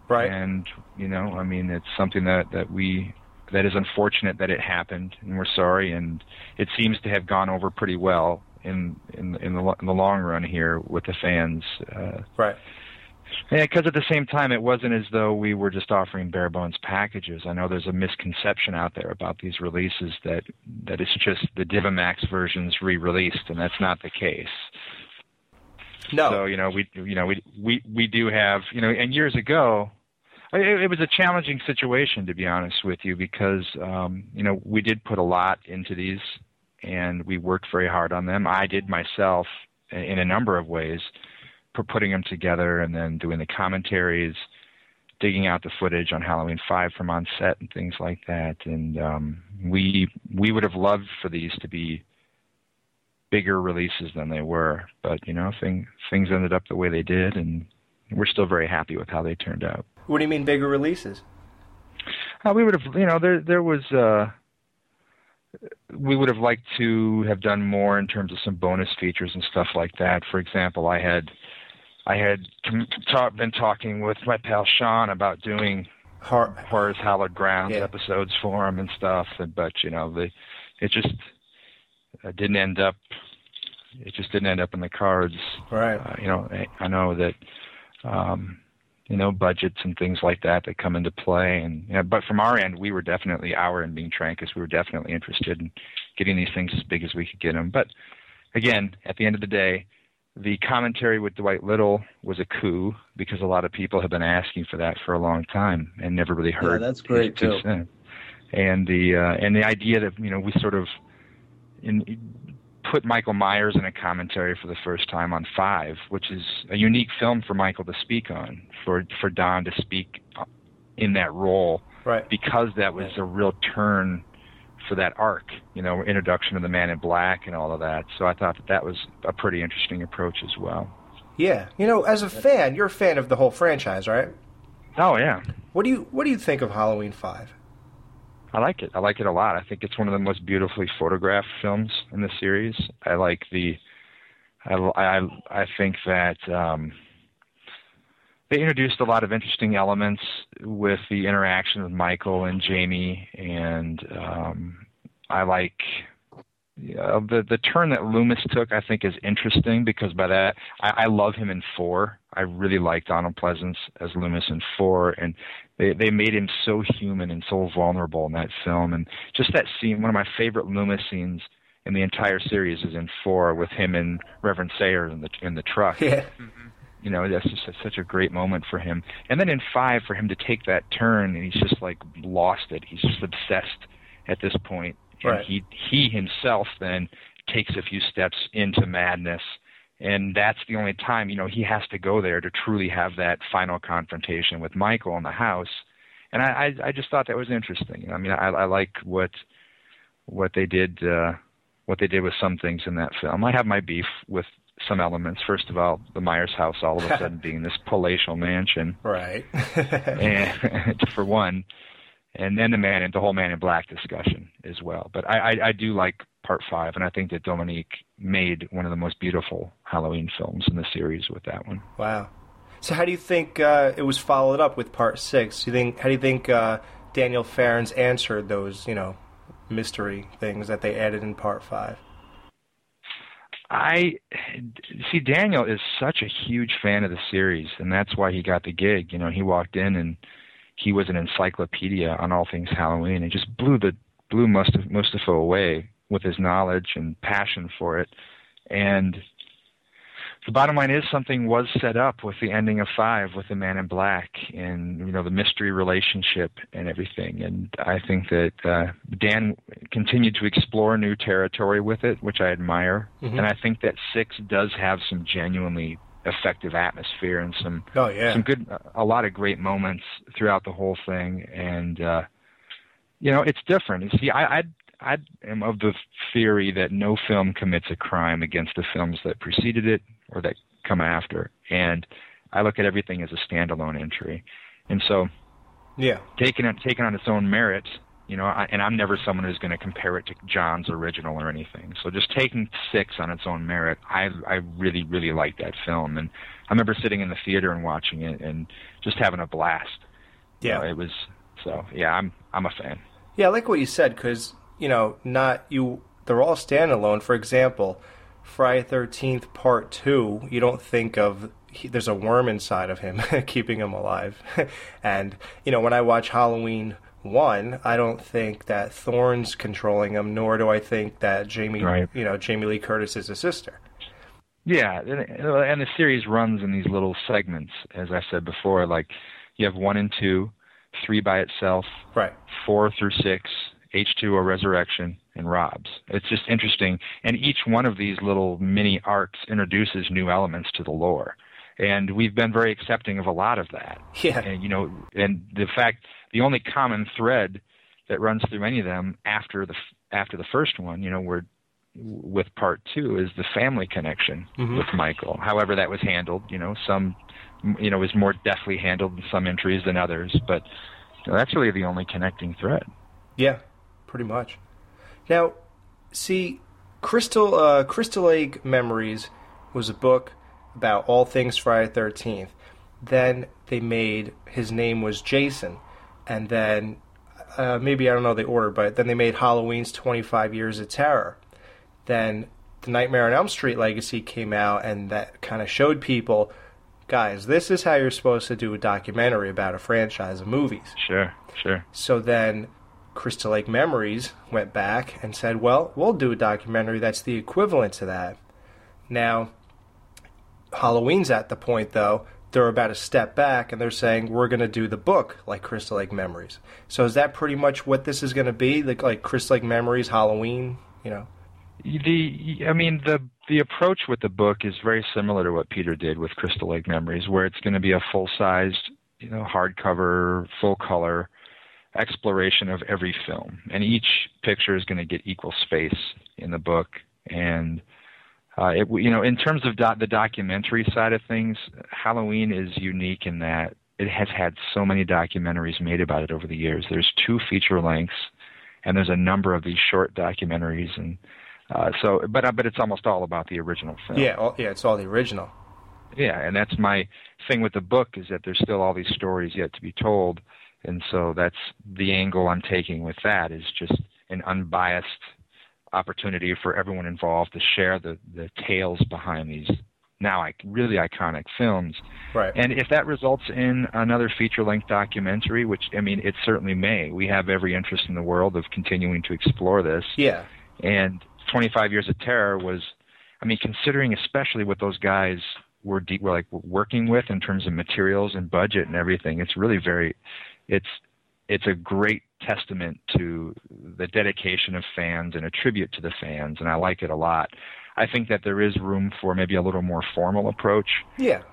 Right. And it's something that is unfortunate that it happened, and we're sorry. And it seems to have gone over pretty well in the long run here with the fans. Right. Yeah, because at the same time, it wasn't as though we were just offering bare bones packages. I know there's a misconception out there about these releases that it's just the Divimax versions re-released, and that's not the case. No. So we do have and years ago, it was a challenging situation, to be honest with you, because we did put a lot into these, and we worked very hard on them. I did myself in a number of ways. Putting them together and then doing the commentaries, digging out the footage on Halloween 5 from on set and things like that. And we would have loved for these to be bigger releases than they were, but things ended up the way they did, and we're still very happy with how they turned out. What do you mean bigger releases? We would have, we would have liked to have done more in terms of some bonus features and stuff like that. For example, I had been talking with my pal Sean about doing Horror's Hallowed Grounds episodes for him and stuff, but it just didn't end up in the cards. Right. I know that budgets and things like that come into play, and but from our end, we were definitely, our end being Trancas, we were definitely interested in getting these things as big as we could get them. But again, at the end of the day, the commentary with Dwight Little was a coup, because a lot of people have been asking for that for a long time and never really heard. Yeah, that's great too. And the idea that we sort of put Michael Myers in a commentary for the first time on 5, which is a unique film for Michael to speak on, for Don to speak in that role, right? Because that was a real turn for that arc, introduction of the Man in Black and all of that. So I thought that was a pretty interesting approach as well. Yeah. As a fan, you're a fan of the whole franchise, right? Oh, yeah. What do you think of Halloween 5? I like it. I like it a lot. I think it's one of the most beautifully photographed films in the series. I like I think that they introduced a lot of interesting elements with the interaction with Michael and Jamie, and I like the turn that Loomis took. I think is interesting, because by that I love him in 4. I really liked Donald Pleasance as Loomis in 4, and they made him so human and so vulnerable in that film. And just that scene, one of my favorite Loomis scenes in the entire series is in 4 with him and Reverend Sayers in the truck. Yeah. Mm-hmm. That's just such a great moment for him. And then in 5, for him to take that turn, and he's just like lost it. He's just obsessed at this point. And right. He himself then takes a few steps into madness. And that's the only time, he has to go there to truly have that final confrontation with Michael in the house. And I just thought that was interesting. I mean, I like what they did with some things in that film. I have my beef with some elements. First of all, the Myers house all of a sudden being this palatial mansion, right? And, for one, and then the whole Man in Black discussion as well. But I do like Part 5, and I think that Dominique made one of the most beautiful Halloween films in the series with that one. Wow. So how do you think it was followed up with Part 6? How do you think Daniel Farrands answered those, mystery things that they added in Part 5? Daniel is such a huge fan of the series, and that's why he got the gig. He walked in and he was an encyclopedia on all things Halloween, and just blew Mustafa away with his knowledge and passion for it. And the bottom line is, something was set up with the ending of 5 with the Man in Black and, the mystery relationship and everything. And I think that Dan continued to explore new territory with it, which I admire. Mm-hmm. And I think that 6 does have some genuinely effective atmosphere and some good, a lot of great moments throughout the whole thing. And you know, it's different. See, I am of the theory that no film commits a crime against the films that preceded it or that come after. And I look at everything as a standalone entry. And so, yeah, taken on its own merits, you know, and I'm never someone who's going to compare it to John's original or anything. So just taking Six on its own merit, I really, really liked that film. And I remember sitting in the theater and watching it and just having a blast. Yeah. You know, it was, so yeah, I'm a fan. Yeah, I like what you said, because, you know, they're all standalone. For example, Friday the 13th Part 2, you don't think of, there's a worm inside of him keeping him alive. And, you know, when I watch Halloween 1, I don't think that Thorne's controlling him, nor do I think that Jamie Lee Curtis is his sister. Yeah, and the series runs in these little segments, as I said before. Like, you have 1 and 2, 3 by itself, right? 4 through 6, H2O Resurrection, and Rob's. It's just interesting. And each one of these little mini arcs introduces new elements to the lore. And we've been very accepting of a lot of that. Yeah. And, you know, and the fact, the only common thread that runs through any of them after the first one, you know, with Part 2, is the family connection with Michael. However that was handled, you know, some, you know, is more deftly handled in some entries than others. But you know, that's really the only connecting thread. Yeah, pretty much. Now, see, Crystal Lake Memories was a book about all things Friday the 13th. Then they made, his name was Jason. And then, maybe, I don't know the order, but then they made Halloween's 25 Years of Terror. Then the Nightmare on Elm Street Legacy came out, and that kind of showed people, guys, this is how you're supposed to do a documentary about a franchise of movies. Sure. So then Crystal Lake Memories went back and said, well, we'll do a documentary that's the equivalent to that. Now, Halloween's at the point, though, they're about to step back, and they're saying, we're going to do the book like Crystal Lake Memories. So is that pretty much what this is going to be, like Crystal Lake Memories, Halloween, you know? The approach with the book is very similar to what Peter did with Crystal Lake Memories, where it's going to be a full-sized, you know, hardcover, full-color exploration of every film. And each picture is going to get equal space in the book. And in terms of the documentary side of things, Halloween is unique in that it has had so many documentaries made about it over the years. There's 2 feature lengths, and there's a number of these short documentaries, and but it's almost all about the original film. Yeah, it's all the original. Yeah, and that's my thing with the book, is that there's still all these stories yet to be told, and so that's the angle I'm taking with that, is just an unbiased opportunity for everyone involved to share the tales behind these now really iconic films. Right. And if that results in another feature-length documentary, which, I mean, it certainly may. We have every interest in the world of continuing to explore this. Yeah. And 25 Years of Terror was, I mean, considering especially what those guys were working with in terms of materials and budget and everything, it's really it's a great testament to the dedication of fans and a tribute to the fans, and I like it a lot. I think that there is room for maybe a little more formal approach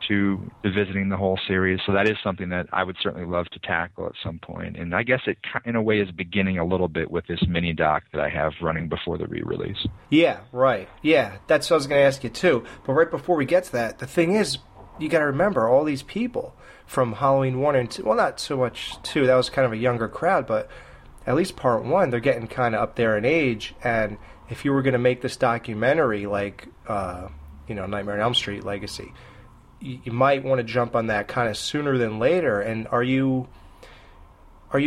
to visiting the whole series, so that is something that I would certainly love to tackle at some point. And I guess it, in a way, is beginning a little bit with this mini-doc that I have running before the re-release. Yeah, right. Yeah, that's what I was going to ask you, too. But right before we get to that, the thing is, you got to remember all these people from Halloween 1 and 2. Well, not so much 2. That was kind of a younger crowd, but at least Part 1, they're getting kind of up there in age. And if you were going to make this documentary like, Nightmare on Elm Street Legacy, you might want to jump on that kind of sooner than later. And are you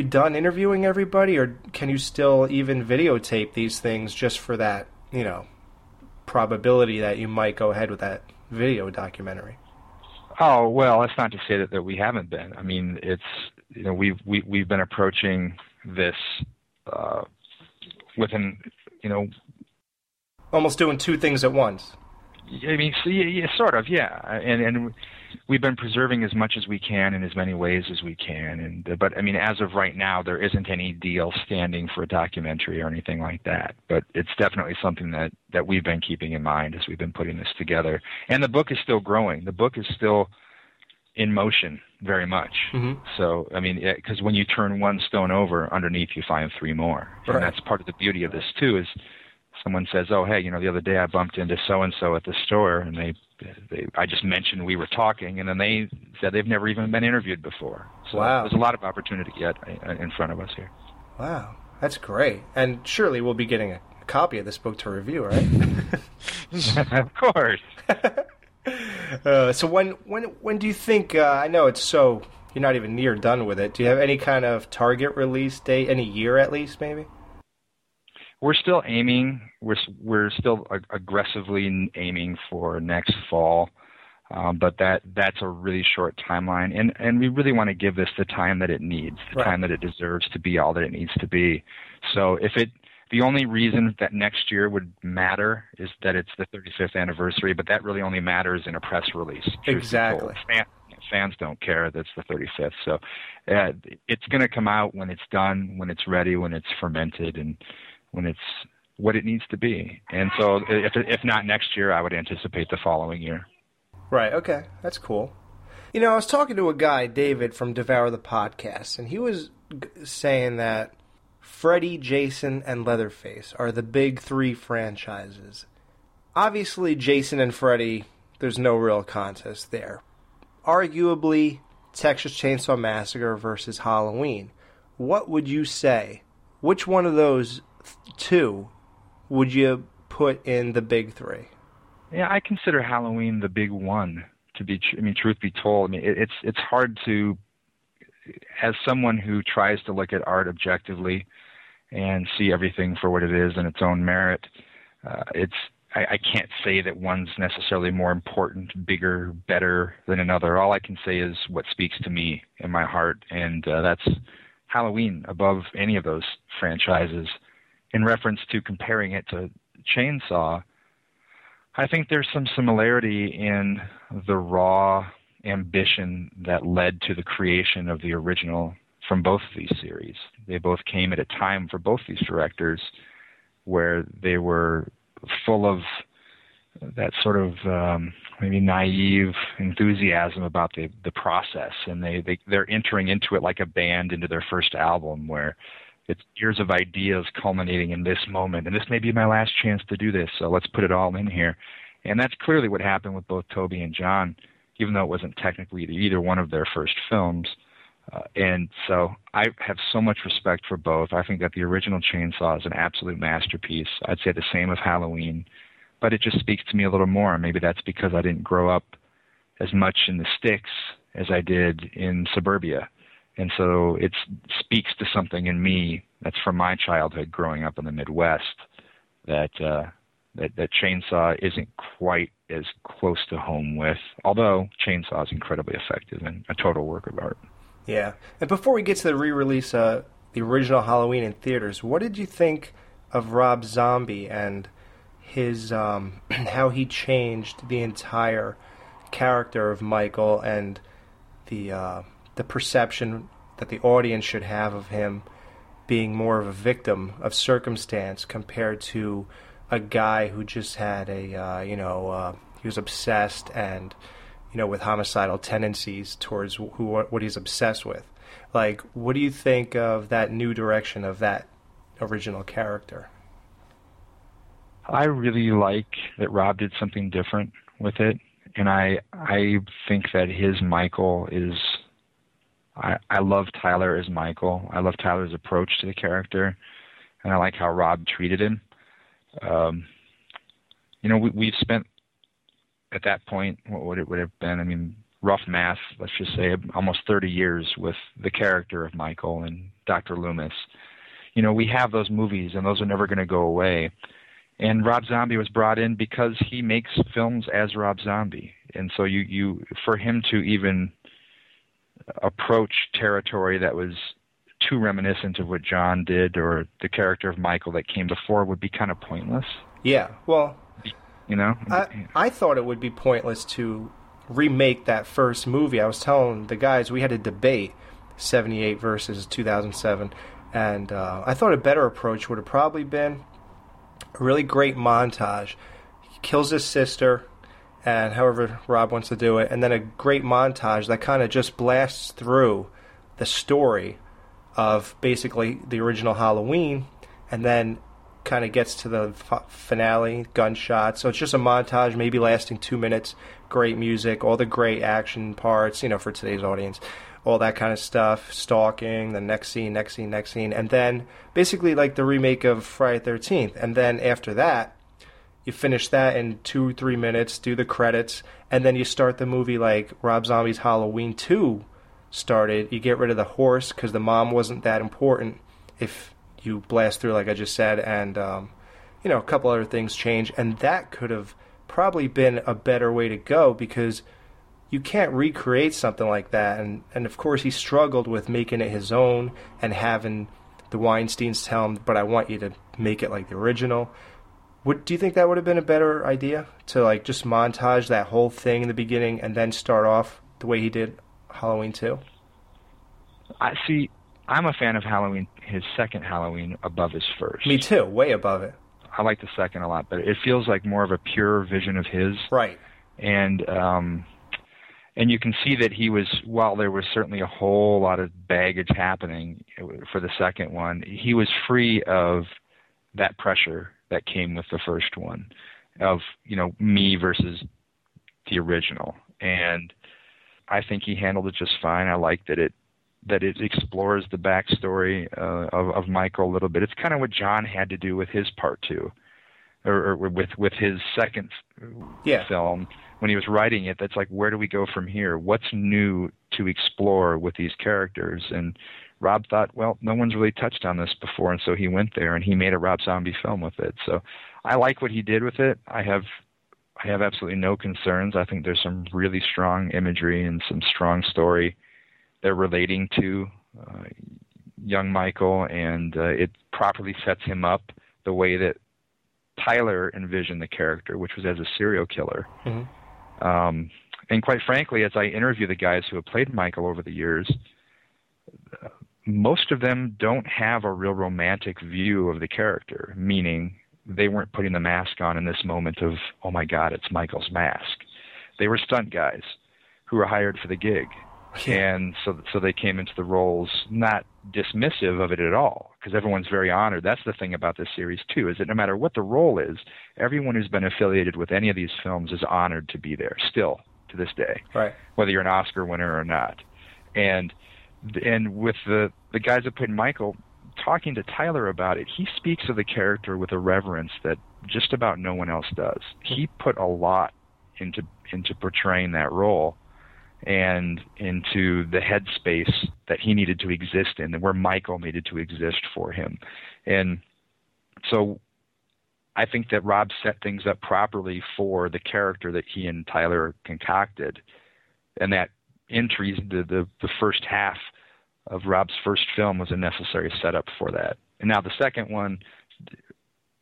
done interviewing everybody, or can you still even videotape these things just for that, you know, probability that you might go ahead with that video documentary? Oh, well, that's not to say that we haven't been. I mean, it's, you know, we've been approaching this within, you know, almost doing 2 things at once. I mean, so yeah, sort of, yeah. And we've been preserving as much as we can in as many ways as we can. But I mean, as of right now, there isn't any deal standing for a documentary or anything like that. But it's definitely something that we've been keeping in mind as we've been putting this together. And the book is still growing. The book is still in motion very much. Mm-hmm. So, I mean, because when you turn one stone over, underneath you find three more. Right. And that's part of the beauty of this, too, is someone says, oh, hey, you know, the other day I bumped into so-and-so at the store, and I just mentioned we were talking, and then they said they've never even been interviewed before. So wow. There's a lot of opportunity yet in front of us here. Wow. That's great. And surely we'll be getting a copy of this book to review, right? Of course. So when do you think, I know it's so, you're not even near done with it. Do you have any kind of target release date, any year at least, maybe? We're still aiming. We're still aggressively aiming for next fall, but that's a really short timeline, and we really want to give this the time that it needs, the right. time that it deserves to be all that it needs to be. So the only reason that next year would matter is that it's the 35th anniversary, but that really only matters in a press release. Exactly. Fans don't care that's the 35th. So it's going to come out when it's done, when it's ready, when it's fermented, and when it's what it needs to be. And so if not next year, I would anticipate the following year. Right. Okay. That's cool. You know, I was talking to a guy, David, from Devour the Podcast, and he was saying that Freddy, Jason, and Leatherface are the big three franchises. Obviously, Jason and Freddy, there's no real contest there. Arguably, Texas Chainsaw Massacre versus Halloween. What would you say? Which one of those two would you put in the big three? Yeah, I consider Halloween the big one. Truth be told, it's hard to, as someone who tries to look at art objectively and see everything for what it is in its own merit, I can't say that one's necessarily more important, bigger, better than another. All I can say is what speaks to me in my heart, and that's Halloween above any of those franchises. In reference to comparing it to Chainsaw, I think there's some similarity in the raw ambition that led to the creation of the original from both of these series. They both came at a time for both these directors where they were full of that sort of maybe naive enthusiasm about the process, and they're entering into it like a band into their first album, where it's years of ideas culminating in this moment, and this may be my last chance to do this, so let's put it all in here. And that's clearly what happened with both Toby and John, even though it wasn't technically either one of their first films. And so I have so much respect for both. I think that the original Chainsaw is an absolute masterpiece. I'd say the same of Halloween, but it just speaks to me a little more. Maybe that's because I didn't grow up as much in the sticks as I did in suburbia. And so it speaks to something in me that's from my childhood growing up in the Midwest that Chainsaw isn't quite as close to home with, although Chainsaw is incredibly effective and a total work of art. Yeah. And before we get to the re-release, the original Halloween in theaters, what did you think of Rob Zombie and his how he changed the entire character of Michael and the perception that the audience should have of him being more of a victim of circumstance compared to a guy who just had he was obsessed and, you know, with homicidal tendencies towards what he's obsessed with. Like, what do you think of that new direction of that original character? I really like that Rob did something different with it, and I think that his Michael is... I love Tyler as Michael. I love Tyler's approach to the character, and I like how Rob treated him. You know, we've spent, at that point, what would it have been? I mean, rough math, let's just say almost 30 years with the character of Michael and Dr. Loomis. You know, we have those movies, and those are never going to go away. And Rob Zombie was brought in because he makes films as Rob Zombie. And so you for him to even approach territory that was too reminiscent of what John did or the character of Michael that came before would be kind of pointless. Yeah, well, you know, I thought it would be pointless to remake that first movie. I was telling the guys we had a debate, 78 versus 2007, and I thought a better approach would have probably been a really great montage. He kills his sister, and however Rob wants to do it, and then a great montage that kind of just blasts through the story of basically the original Halloween, and then kind of gets to the finale, gunshot. So it's just a montage, maybe lasting 2 minutes, great music, all the great action parts, you know, for today's audience, all that kind of stuff, stalking, the next scene, and then basically like the remake of Friday the 13th. And then after that, you finish that in 2-3 minutes, do the credits, and then you start the movie like Rob Zombie's Halloween 2 started. You get rid of the horse because the mom wasn't that important if you blast through, like I just said, and you know, a couple other things change. And that could have probably been a better way to go, because you can't recreate something like that. And of course, he struggled with making it his own and having the Weinsteins tell him, but I want you to make it like the original. Do you think that would have been a better idea, to like just montage that whole thing in the beginning and then start off the way he did Halloween 2? I'm a fan of Halloween, his second Halloween, above his first. Me too, way above it. I like the second a lot better. It feels like more of a pure vision of his. Right. And you can see that he was, while there was certainly a whole lot of baggage happening for the second one, he was free of that pressure that came with the first one of, you know, me versus the original. And I think he handled it just fine. I like that it explores the backstory of Michael a little bit. It's kind of what John had to do with his part two, or with his second film when he was writing it. That's like, where do we go from here? What's new to explore with these characters? And Rob thought, well, no one's really touched on this before, and so he went there and he made a Rob Zombie film with it. So I like what he did with it. I have absolutely no concerns. I think there's some really strong imagery and some strong story they're relating to young Michael, and it properly sets him up the way that Tyler envisioned the character, which was as a serial killer. Mm-hmm. And quite frankly, as I interview the guys who have played Michael over the years, most of them don't have a real romantic view of the character, meaning they weren't putting the mask on in this moment of, oh my God, it's Michael's mask. They were stunt guys who were hired for the gig. Yeah. And so they came into the roles not dismissive of it at all, because everyone's very honored. That's the thing about this series, too, is that no matter what the role is, everyone who's been affiliated with any of these films is honored to be there still to this day, right? Whether you're an Oscar winner or not. And with the guys that played Michael, talking to Tyler about it, he speaks of the character with a reverence that just about no one else does. He put a lot into portraying that role and into the headspace that he needed to exist in, and where Michael needed to exist for him. And so I think that Rob set things up properly for the character that he and Tyler concocted, and that entries, the first half of Rob's first film was a necessary setup for that. And now the second one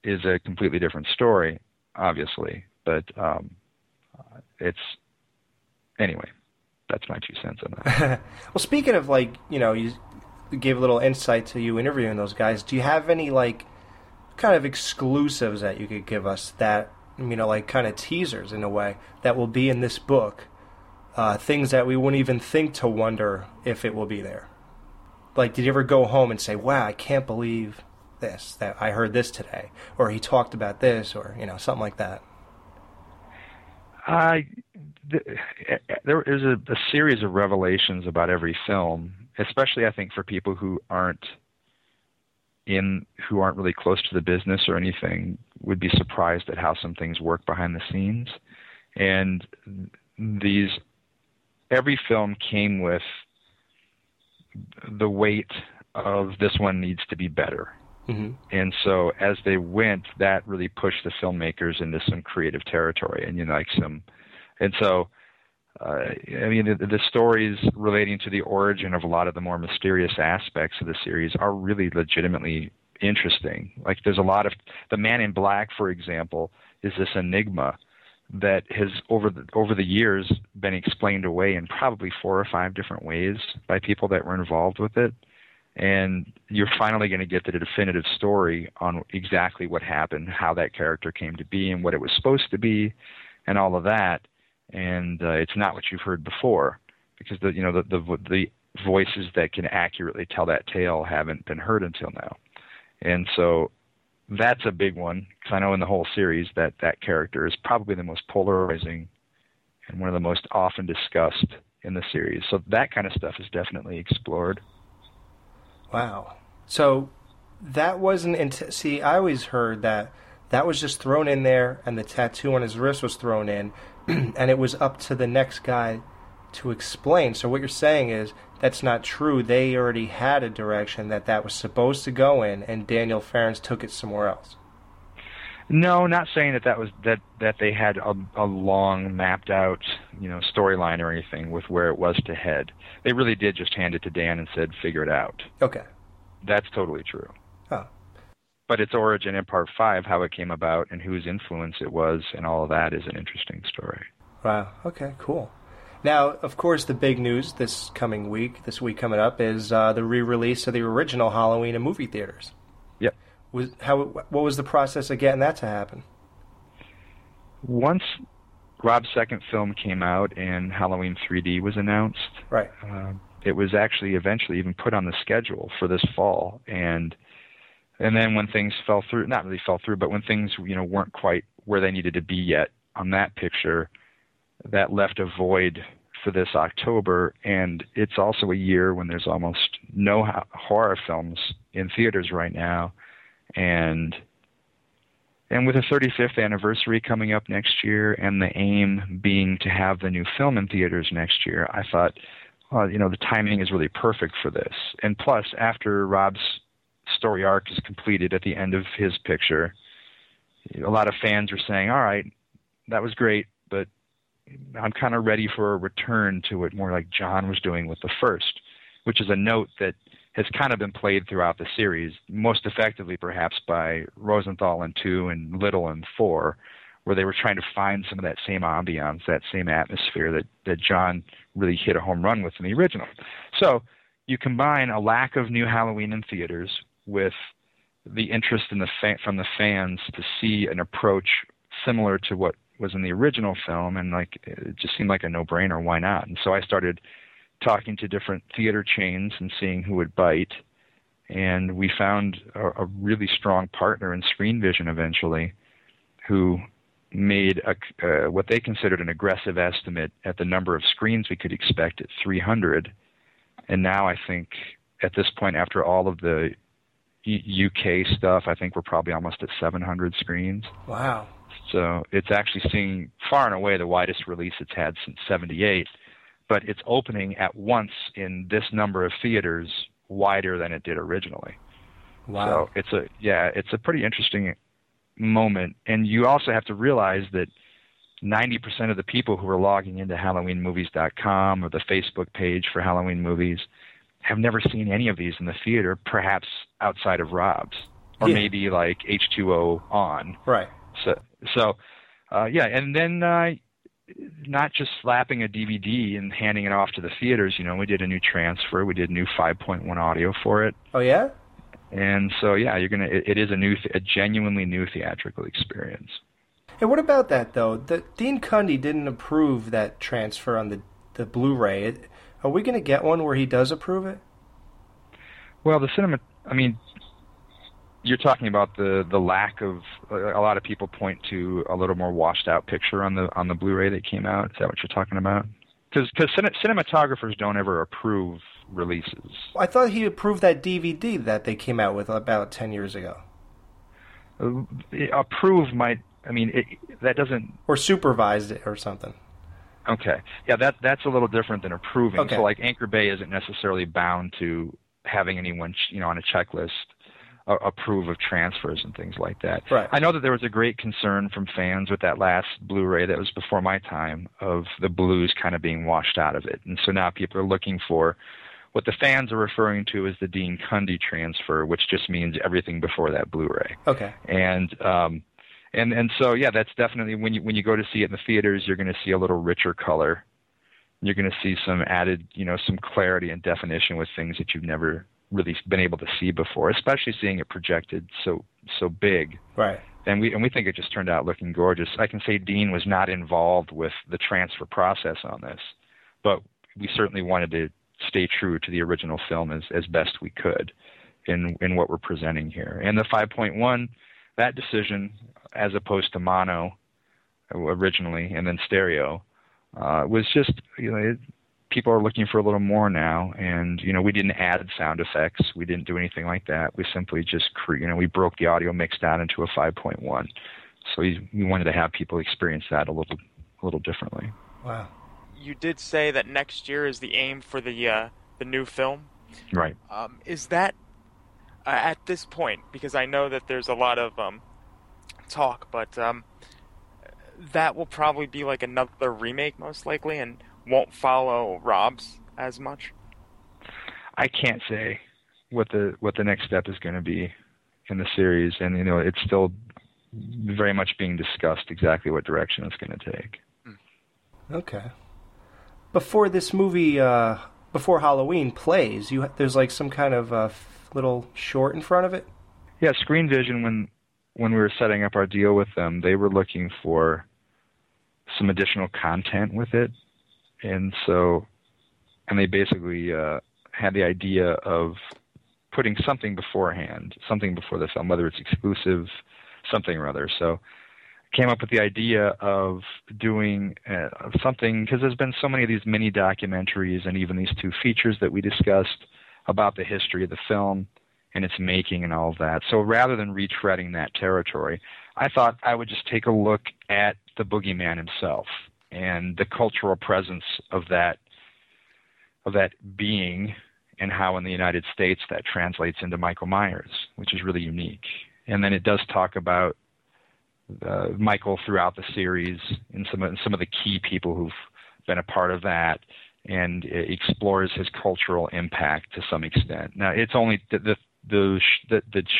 is a completely different story, obviously, but anyway, that's my 2 cents on that. Well, speaking of, like, you know, you gave a little insight to you interviewing those guys. Do you have any, like, kind of exclusives that you could give us that, you know, like kind of teasers in a way that will be in this book? Things that we wouldn't even think to wonder if it will be there. Like, did you ever go home and say, wow, I can't believe this, that I heard this today, or he talked about this, or, you know, something like that? There is a series of revelations about every film, especially, I think, for people who aren't really close to the business or anything, would be surprised at how some things work behind the scenes. And every film came with the weight of this one needs to be better. Mm-hmm. And so as they went, that really pushed the filmmakers into some creative territory. And, you know, like some, and so, I mean, the stories relating to the origin of a lot of the more mysterious aspects of the series are really legitimately interesting. Like, there's a lot of, the Man in Black, for example, is this enigma that has over the years been explained away in probably 4 or 5 different ways by people that were involved with it. And you're finally going to get the definitive story on exactly what happened, how that character came to be and what it was supposed to be. and all of that, and it's not what you've heard before, because the voices that can accurately tell that tale haven't been heard until now. And so that's a big one, because I know in the whole series that character is probably the most polarizing and one of the most often discussed in the series. So that kind of stuff is definitely explored. Wow. So that wasn't... See, I always heard that was just thrown in there, and the tattoo on his wrist was thrown in, and it was up to the next guy to explain. So what you're saying is that's not true. They already had a direction that was supposed to go in, and Daniel Farrands took it somewhere else. No, not saying that they had a long mapped out, storyline or anything with where it was to head. They really did just hand it to Dan and said, figure it out. Okay. That's totally true. Oh. But its origin in Part 5, how it came about and whose influence it was and all of that is an interesting story. Wow. Okay, cool. Now, of course, the big news this week coming up, is the re-release of the original Halloween in movie theaters. Yep. What was the process of getting that to happen? Once Rob's second film came out and Halloween 3D was announced, right, it was actually eventually even put on the schedule for this fall. And then when things fell through, not really fell through, but when things weren't quite where they needed to be yet on that picture, that left a void for this October. And it's also a year when there's almost no horror films in theaters right now. And with the 35th anniversary coming up next year and the aim being to have the new film in theaters next year, I thought, the timing is really perfect for this. And plus, after Rob's story arc is completed at the end of his picture, a lot of fans are saying, all right, that was great, but I'm kind of ready for a return to it more like John was doing with the first, which is a note that has kind of been played throughout the series, most effectively perhaps by Rosenthal in 2 and Little in 4, where they were trying to find some of that same ambiance, that same atmosphere that John really hit a home run with in the original. So you combine a lack of new Halloween in theaters with the interest in from the fans to see an approach similar to what was in the original film, and it just seemed like a no-brainer. Why not? And so I started talking to different theater chains and seeing who would bite. And we found a really strong partner in Screen Vision eventually, who made what they considered an aggressive estimate at the number of screens we could expect at 300. And now I think at this point, after all of the UK stuff, I think we're probably almost at 700 screens. Wow. So it's actually seeing far and away the widest release it's had since 78. But it's opening at once in this number of theaters wider than it did originally. Wow. So it's a pretty interesting moment. And you also have to realize that 90% of the people who are logging into HalloweenMovies.com or the Facebook page for Halloween movies have never seen any of these in the theater, perhaps outside of Rob's or maybe like H2O on. Right. So, and then... not just slapping a DVD and handing it off to the theaters. We did a new transfer. We did new 5.1 audio for it. Oh, yeah? And so, yeah, it is a genuinely new theatrical experience. Hey, what about that, though? Dean Cundey didn't approve that transfer on the Blu-ray. Are we going to get one where he does approve it? Well, you're talking about the lack of a lot of people point to a little more washed out picture on the Blu-ray that came out. Is that what you're talking about? Because cinematographers don't ever approve releases. I thought he approved that DVD that they came out with about 10 years ago. Approve might, that doesn't... Or supervised it or something. Okay. Yeah, that's a little different than approving. Okay. So Anchor Bay isn't necessarily bound to having anyone, on a checklist, approve of transfers and things like that. Right. I know that there was a great concern from fans with that last Blu-ray that was before my time of the blues kind of being washed out of it. And so now people are looking for what the fans are referring to as the Dean Cundey transfer, which just means everything before that Blu-ray. Okay. And so, yeah, that's definitely when you go to see it in the theaters, you're going to see a little richer color. You're going to see some added, some clarity and definition with things that you've never really been able to see before, especially seeing it projected so big. Right. And we think it just turned out looking gorgeous. I can say Dean was not involved with the transfer process on this, but we certainly wanted to stay true to the original film as best we could in what we're presenting here. And the 5.1, that decision, as opposed to mono originally and then stereo, was just, you know, people are looking for a little more now. And, you know, we didn't add sound effects. We didn't do anything like that. We simply just, we broke the audio mix down into a 5.1. So we wanted to have people experience that a little differently. Wow. You did say that next year is the aim for the new film. Right. Is that at this point, because I know that there's a lot of talk, but that will probably be like another remake most likely and won't follow Rob's as much? I can't say what the next step is going to be in the series. And, it's still very much being discussed exactly what direction it's going to take. Okay. Before this movie, before Halloween plays, there's like some kind of a little short in front of it? Yeah, Screen Vision, when we were setting up our deal with them, they were looking for some additional content with it. And so, and they basically had the idea of putting something beforehand, something before the film, whether it's exclusive, something or other. So I came up with the idea of doing something, because there's been so many of these mini documentaries and even these two features that we discussed about the history of the film and its making and all of that. So rather than retreading that territory, I thought I would just take a look at the boogeyman himself and the cultural presence of that being and how in the United States that translates into Michael Myers, which is really unique. And then it does talk about Michael throughout the series and some of the key people who've been a part of that, and it explores his cultural impact to some extent. Now, it's only the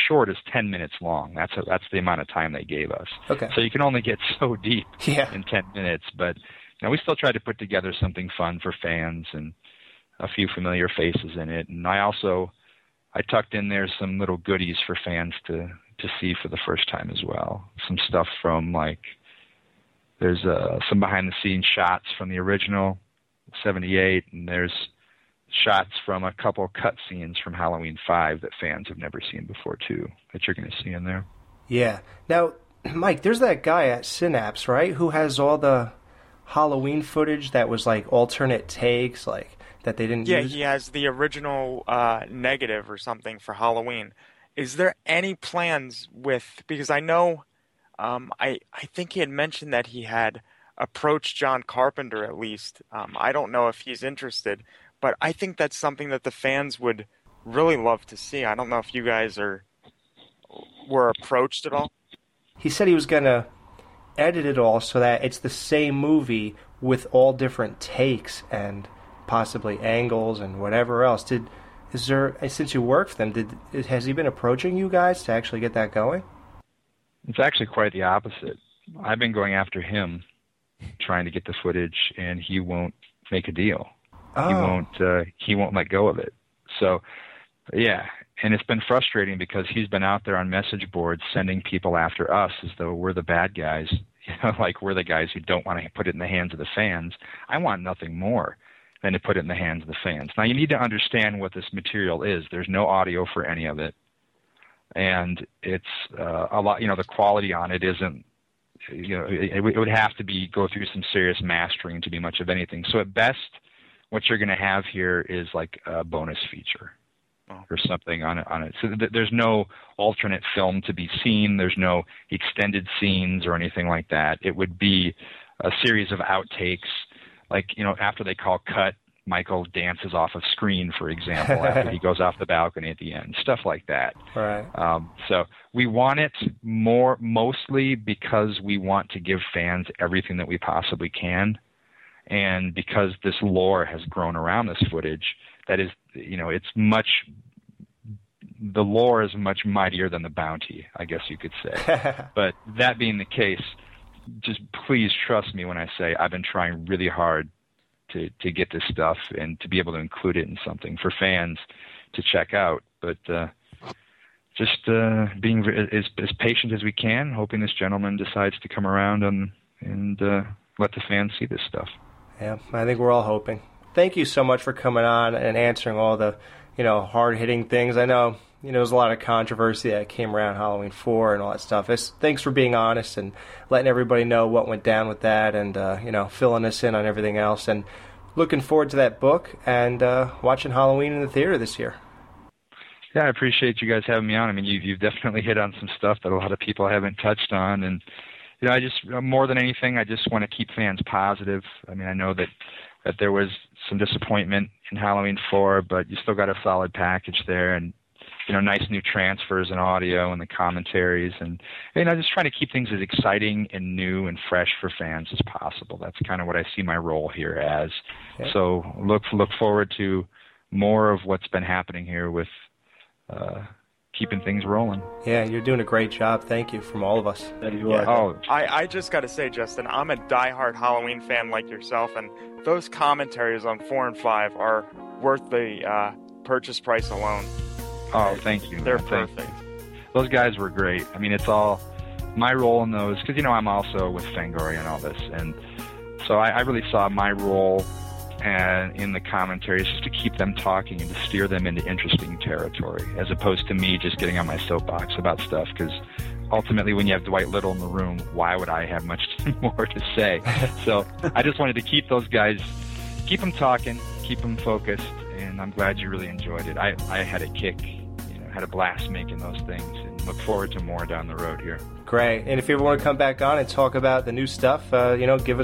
short is 10 minutes long. That's the amount of time they gave us. Okay. So you can only get so deep in 10 minutes. But we still tried to put together something fun for fans and a few familiar faces in it. And I tucked in there some little goodies for fans to see for the first time as well. Some stuff from there's some behind-the-scenes shots from the original 78, and there's shots from a couple cut scenes from Halloween 5 that fans have never seen before too, that you're going to see in there. Yeah. Now, Mike, there's that guy at Synapse, right, who has all the Halloween footage that was alternate takes, that they didn't use? Yeah, he has the original negative or something for Halloween. Is there any plans with, because I know I think he had mentioned that he had approached John Carpenter at least. I don't know if he's interested, but I think that's something that the fans would really love to see. I don't know if you guys were approached at all. He said he was going to edit it all so that it's the same movie with all different takes and possibly angles and whatever else. Since you work for them, has he been approaching you guys to actually get that going? It's actually quite the opposite. I've been going after him, trying to get the footage, and he won't make a deal. Oh. He won't let go of it. So, yeah, and it's been frustrating because he's been out there on message boards sending people after us as though we're the bad guys, we're the guys who don't want to put it in the hands of the fans. I want nothing more than to put it in the hands of the fans. Now, you need to understand what this material is. There's no audio for any of it, and it's a lot. The quality on it isn't. It would have to go through some serious mastering to be much of anything. So at best, what you're going to have here is a bonus feature or something on it. So there's no alternate film to be seen. There's no extended scenes or anything like that. It would be a series of outtakes. After they call cut, Michael dances off of screen, for example, after he goes off the balcony at the end, stuff like that. Right. So we want it mostly because we want to give fans everything that we possibly can. And because this lore has grown around this footage, that is, the lore is much mightier than the bounty, I guess you could say. But that being the case, just please trust me when I say I've been trying really hard to get this stuff and to be able to include it in something for fans to check out. But just being as patient as we can, hoping this gentleman decides to come around and let the fans see this stuff. Yeah, I think we're all hoping. Thank you so much for coming on and answering all the, hard-hitting things. I know, there's a lot of controversy that came around Halloween 4 and all that stuff. Thanks for being honest and letting everybody know what went down with that and, filling us in on everything else. And looking forward to that book and watching Halloween in the theater this year. Yeah, I appreciate you guys having me on. I mean, you've definitely hit on some stuff that a lot of people haven't touched on. And, I just, more than anything, I just want to keep fans positive. I mean, I know that there was some disappointment in Halloween 4, but you still got a solid package there and, nice new transfers and audio and the commentaries. And, just trying to keep things as exciting and new and fresh for fans as possible. That's kind of what I see my role here as. Okay. So look forward to more of what's been happening here with keeping things rolling. Yeah, you're doing a great job. Thank you from all of us. I just got to say, Justin, I'm a diehard Halloween fan like yourself, and those commentaries on 4 and 5 are worth the purchase price alone. Oh, thank you. They're perfect. Those guys were great. I mean, it's all my role in those, because, I'm also with Fangoria and all this, and so I really saw my role and in the commentaries just to keep them talking and to steer them into interesting territory, as opposed to me just getting on my soapbox about stuff, because ultimately when you have Dwight Little in the room, why would I have much more to say? So I just wanted to keep those guys, keep them talking, keep them focused, and I'm glad you really enjoyed it. I had a kick, had a blast making those things, and look forward to more down the road here. Great. And if you ever want to come back on and talk about the new stuff, give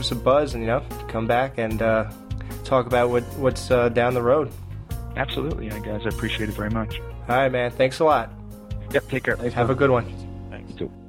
us a buzz and, come back and talk about what's down the road. Absolutely. Yeah, guys, I appreciate it very much. All right, man. Thanks a lot. Yep, take care. Thanks, have a good one. Thanks. You too.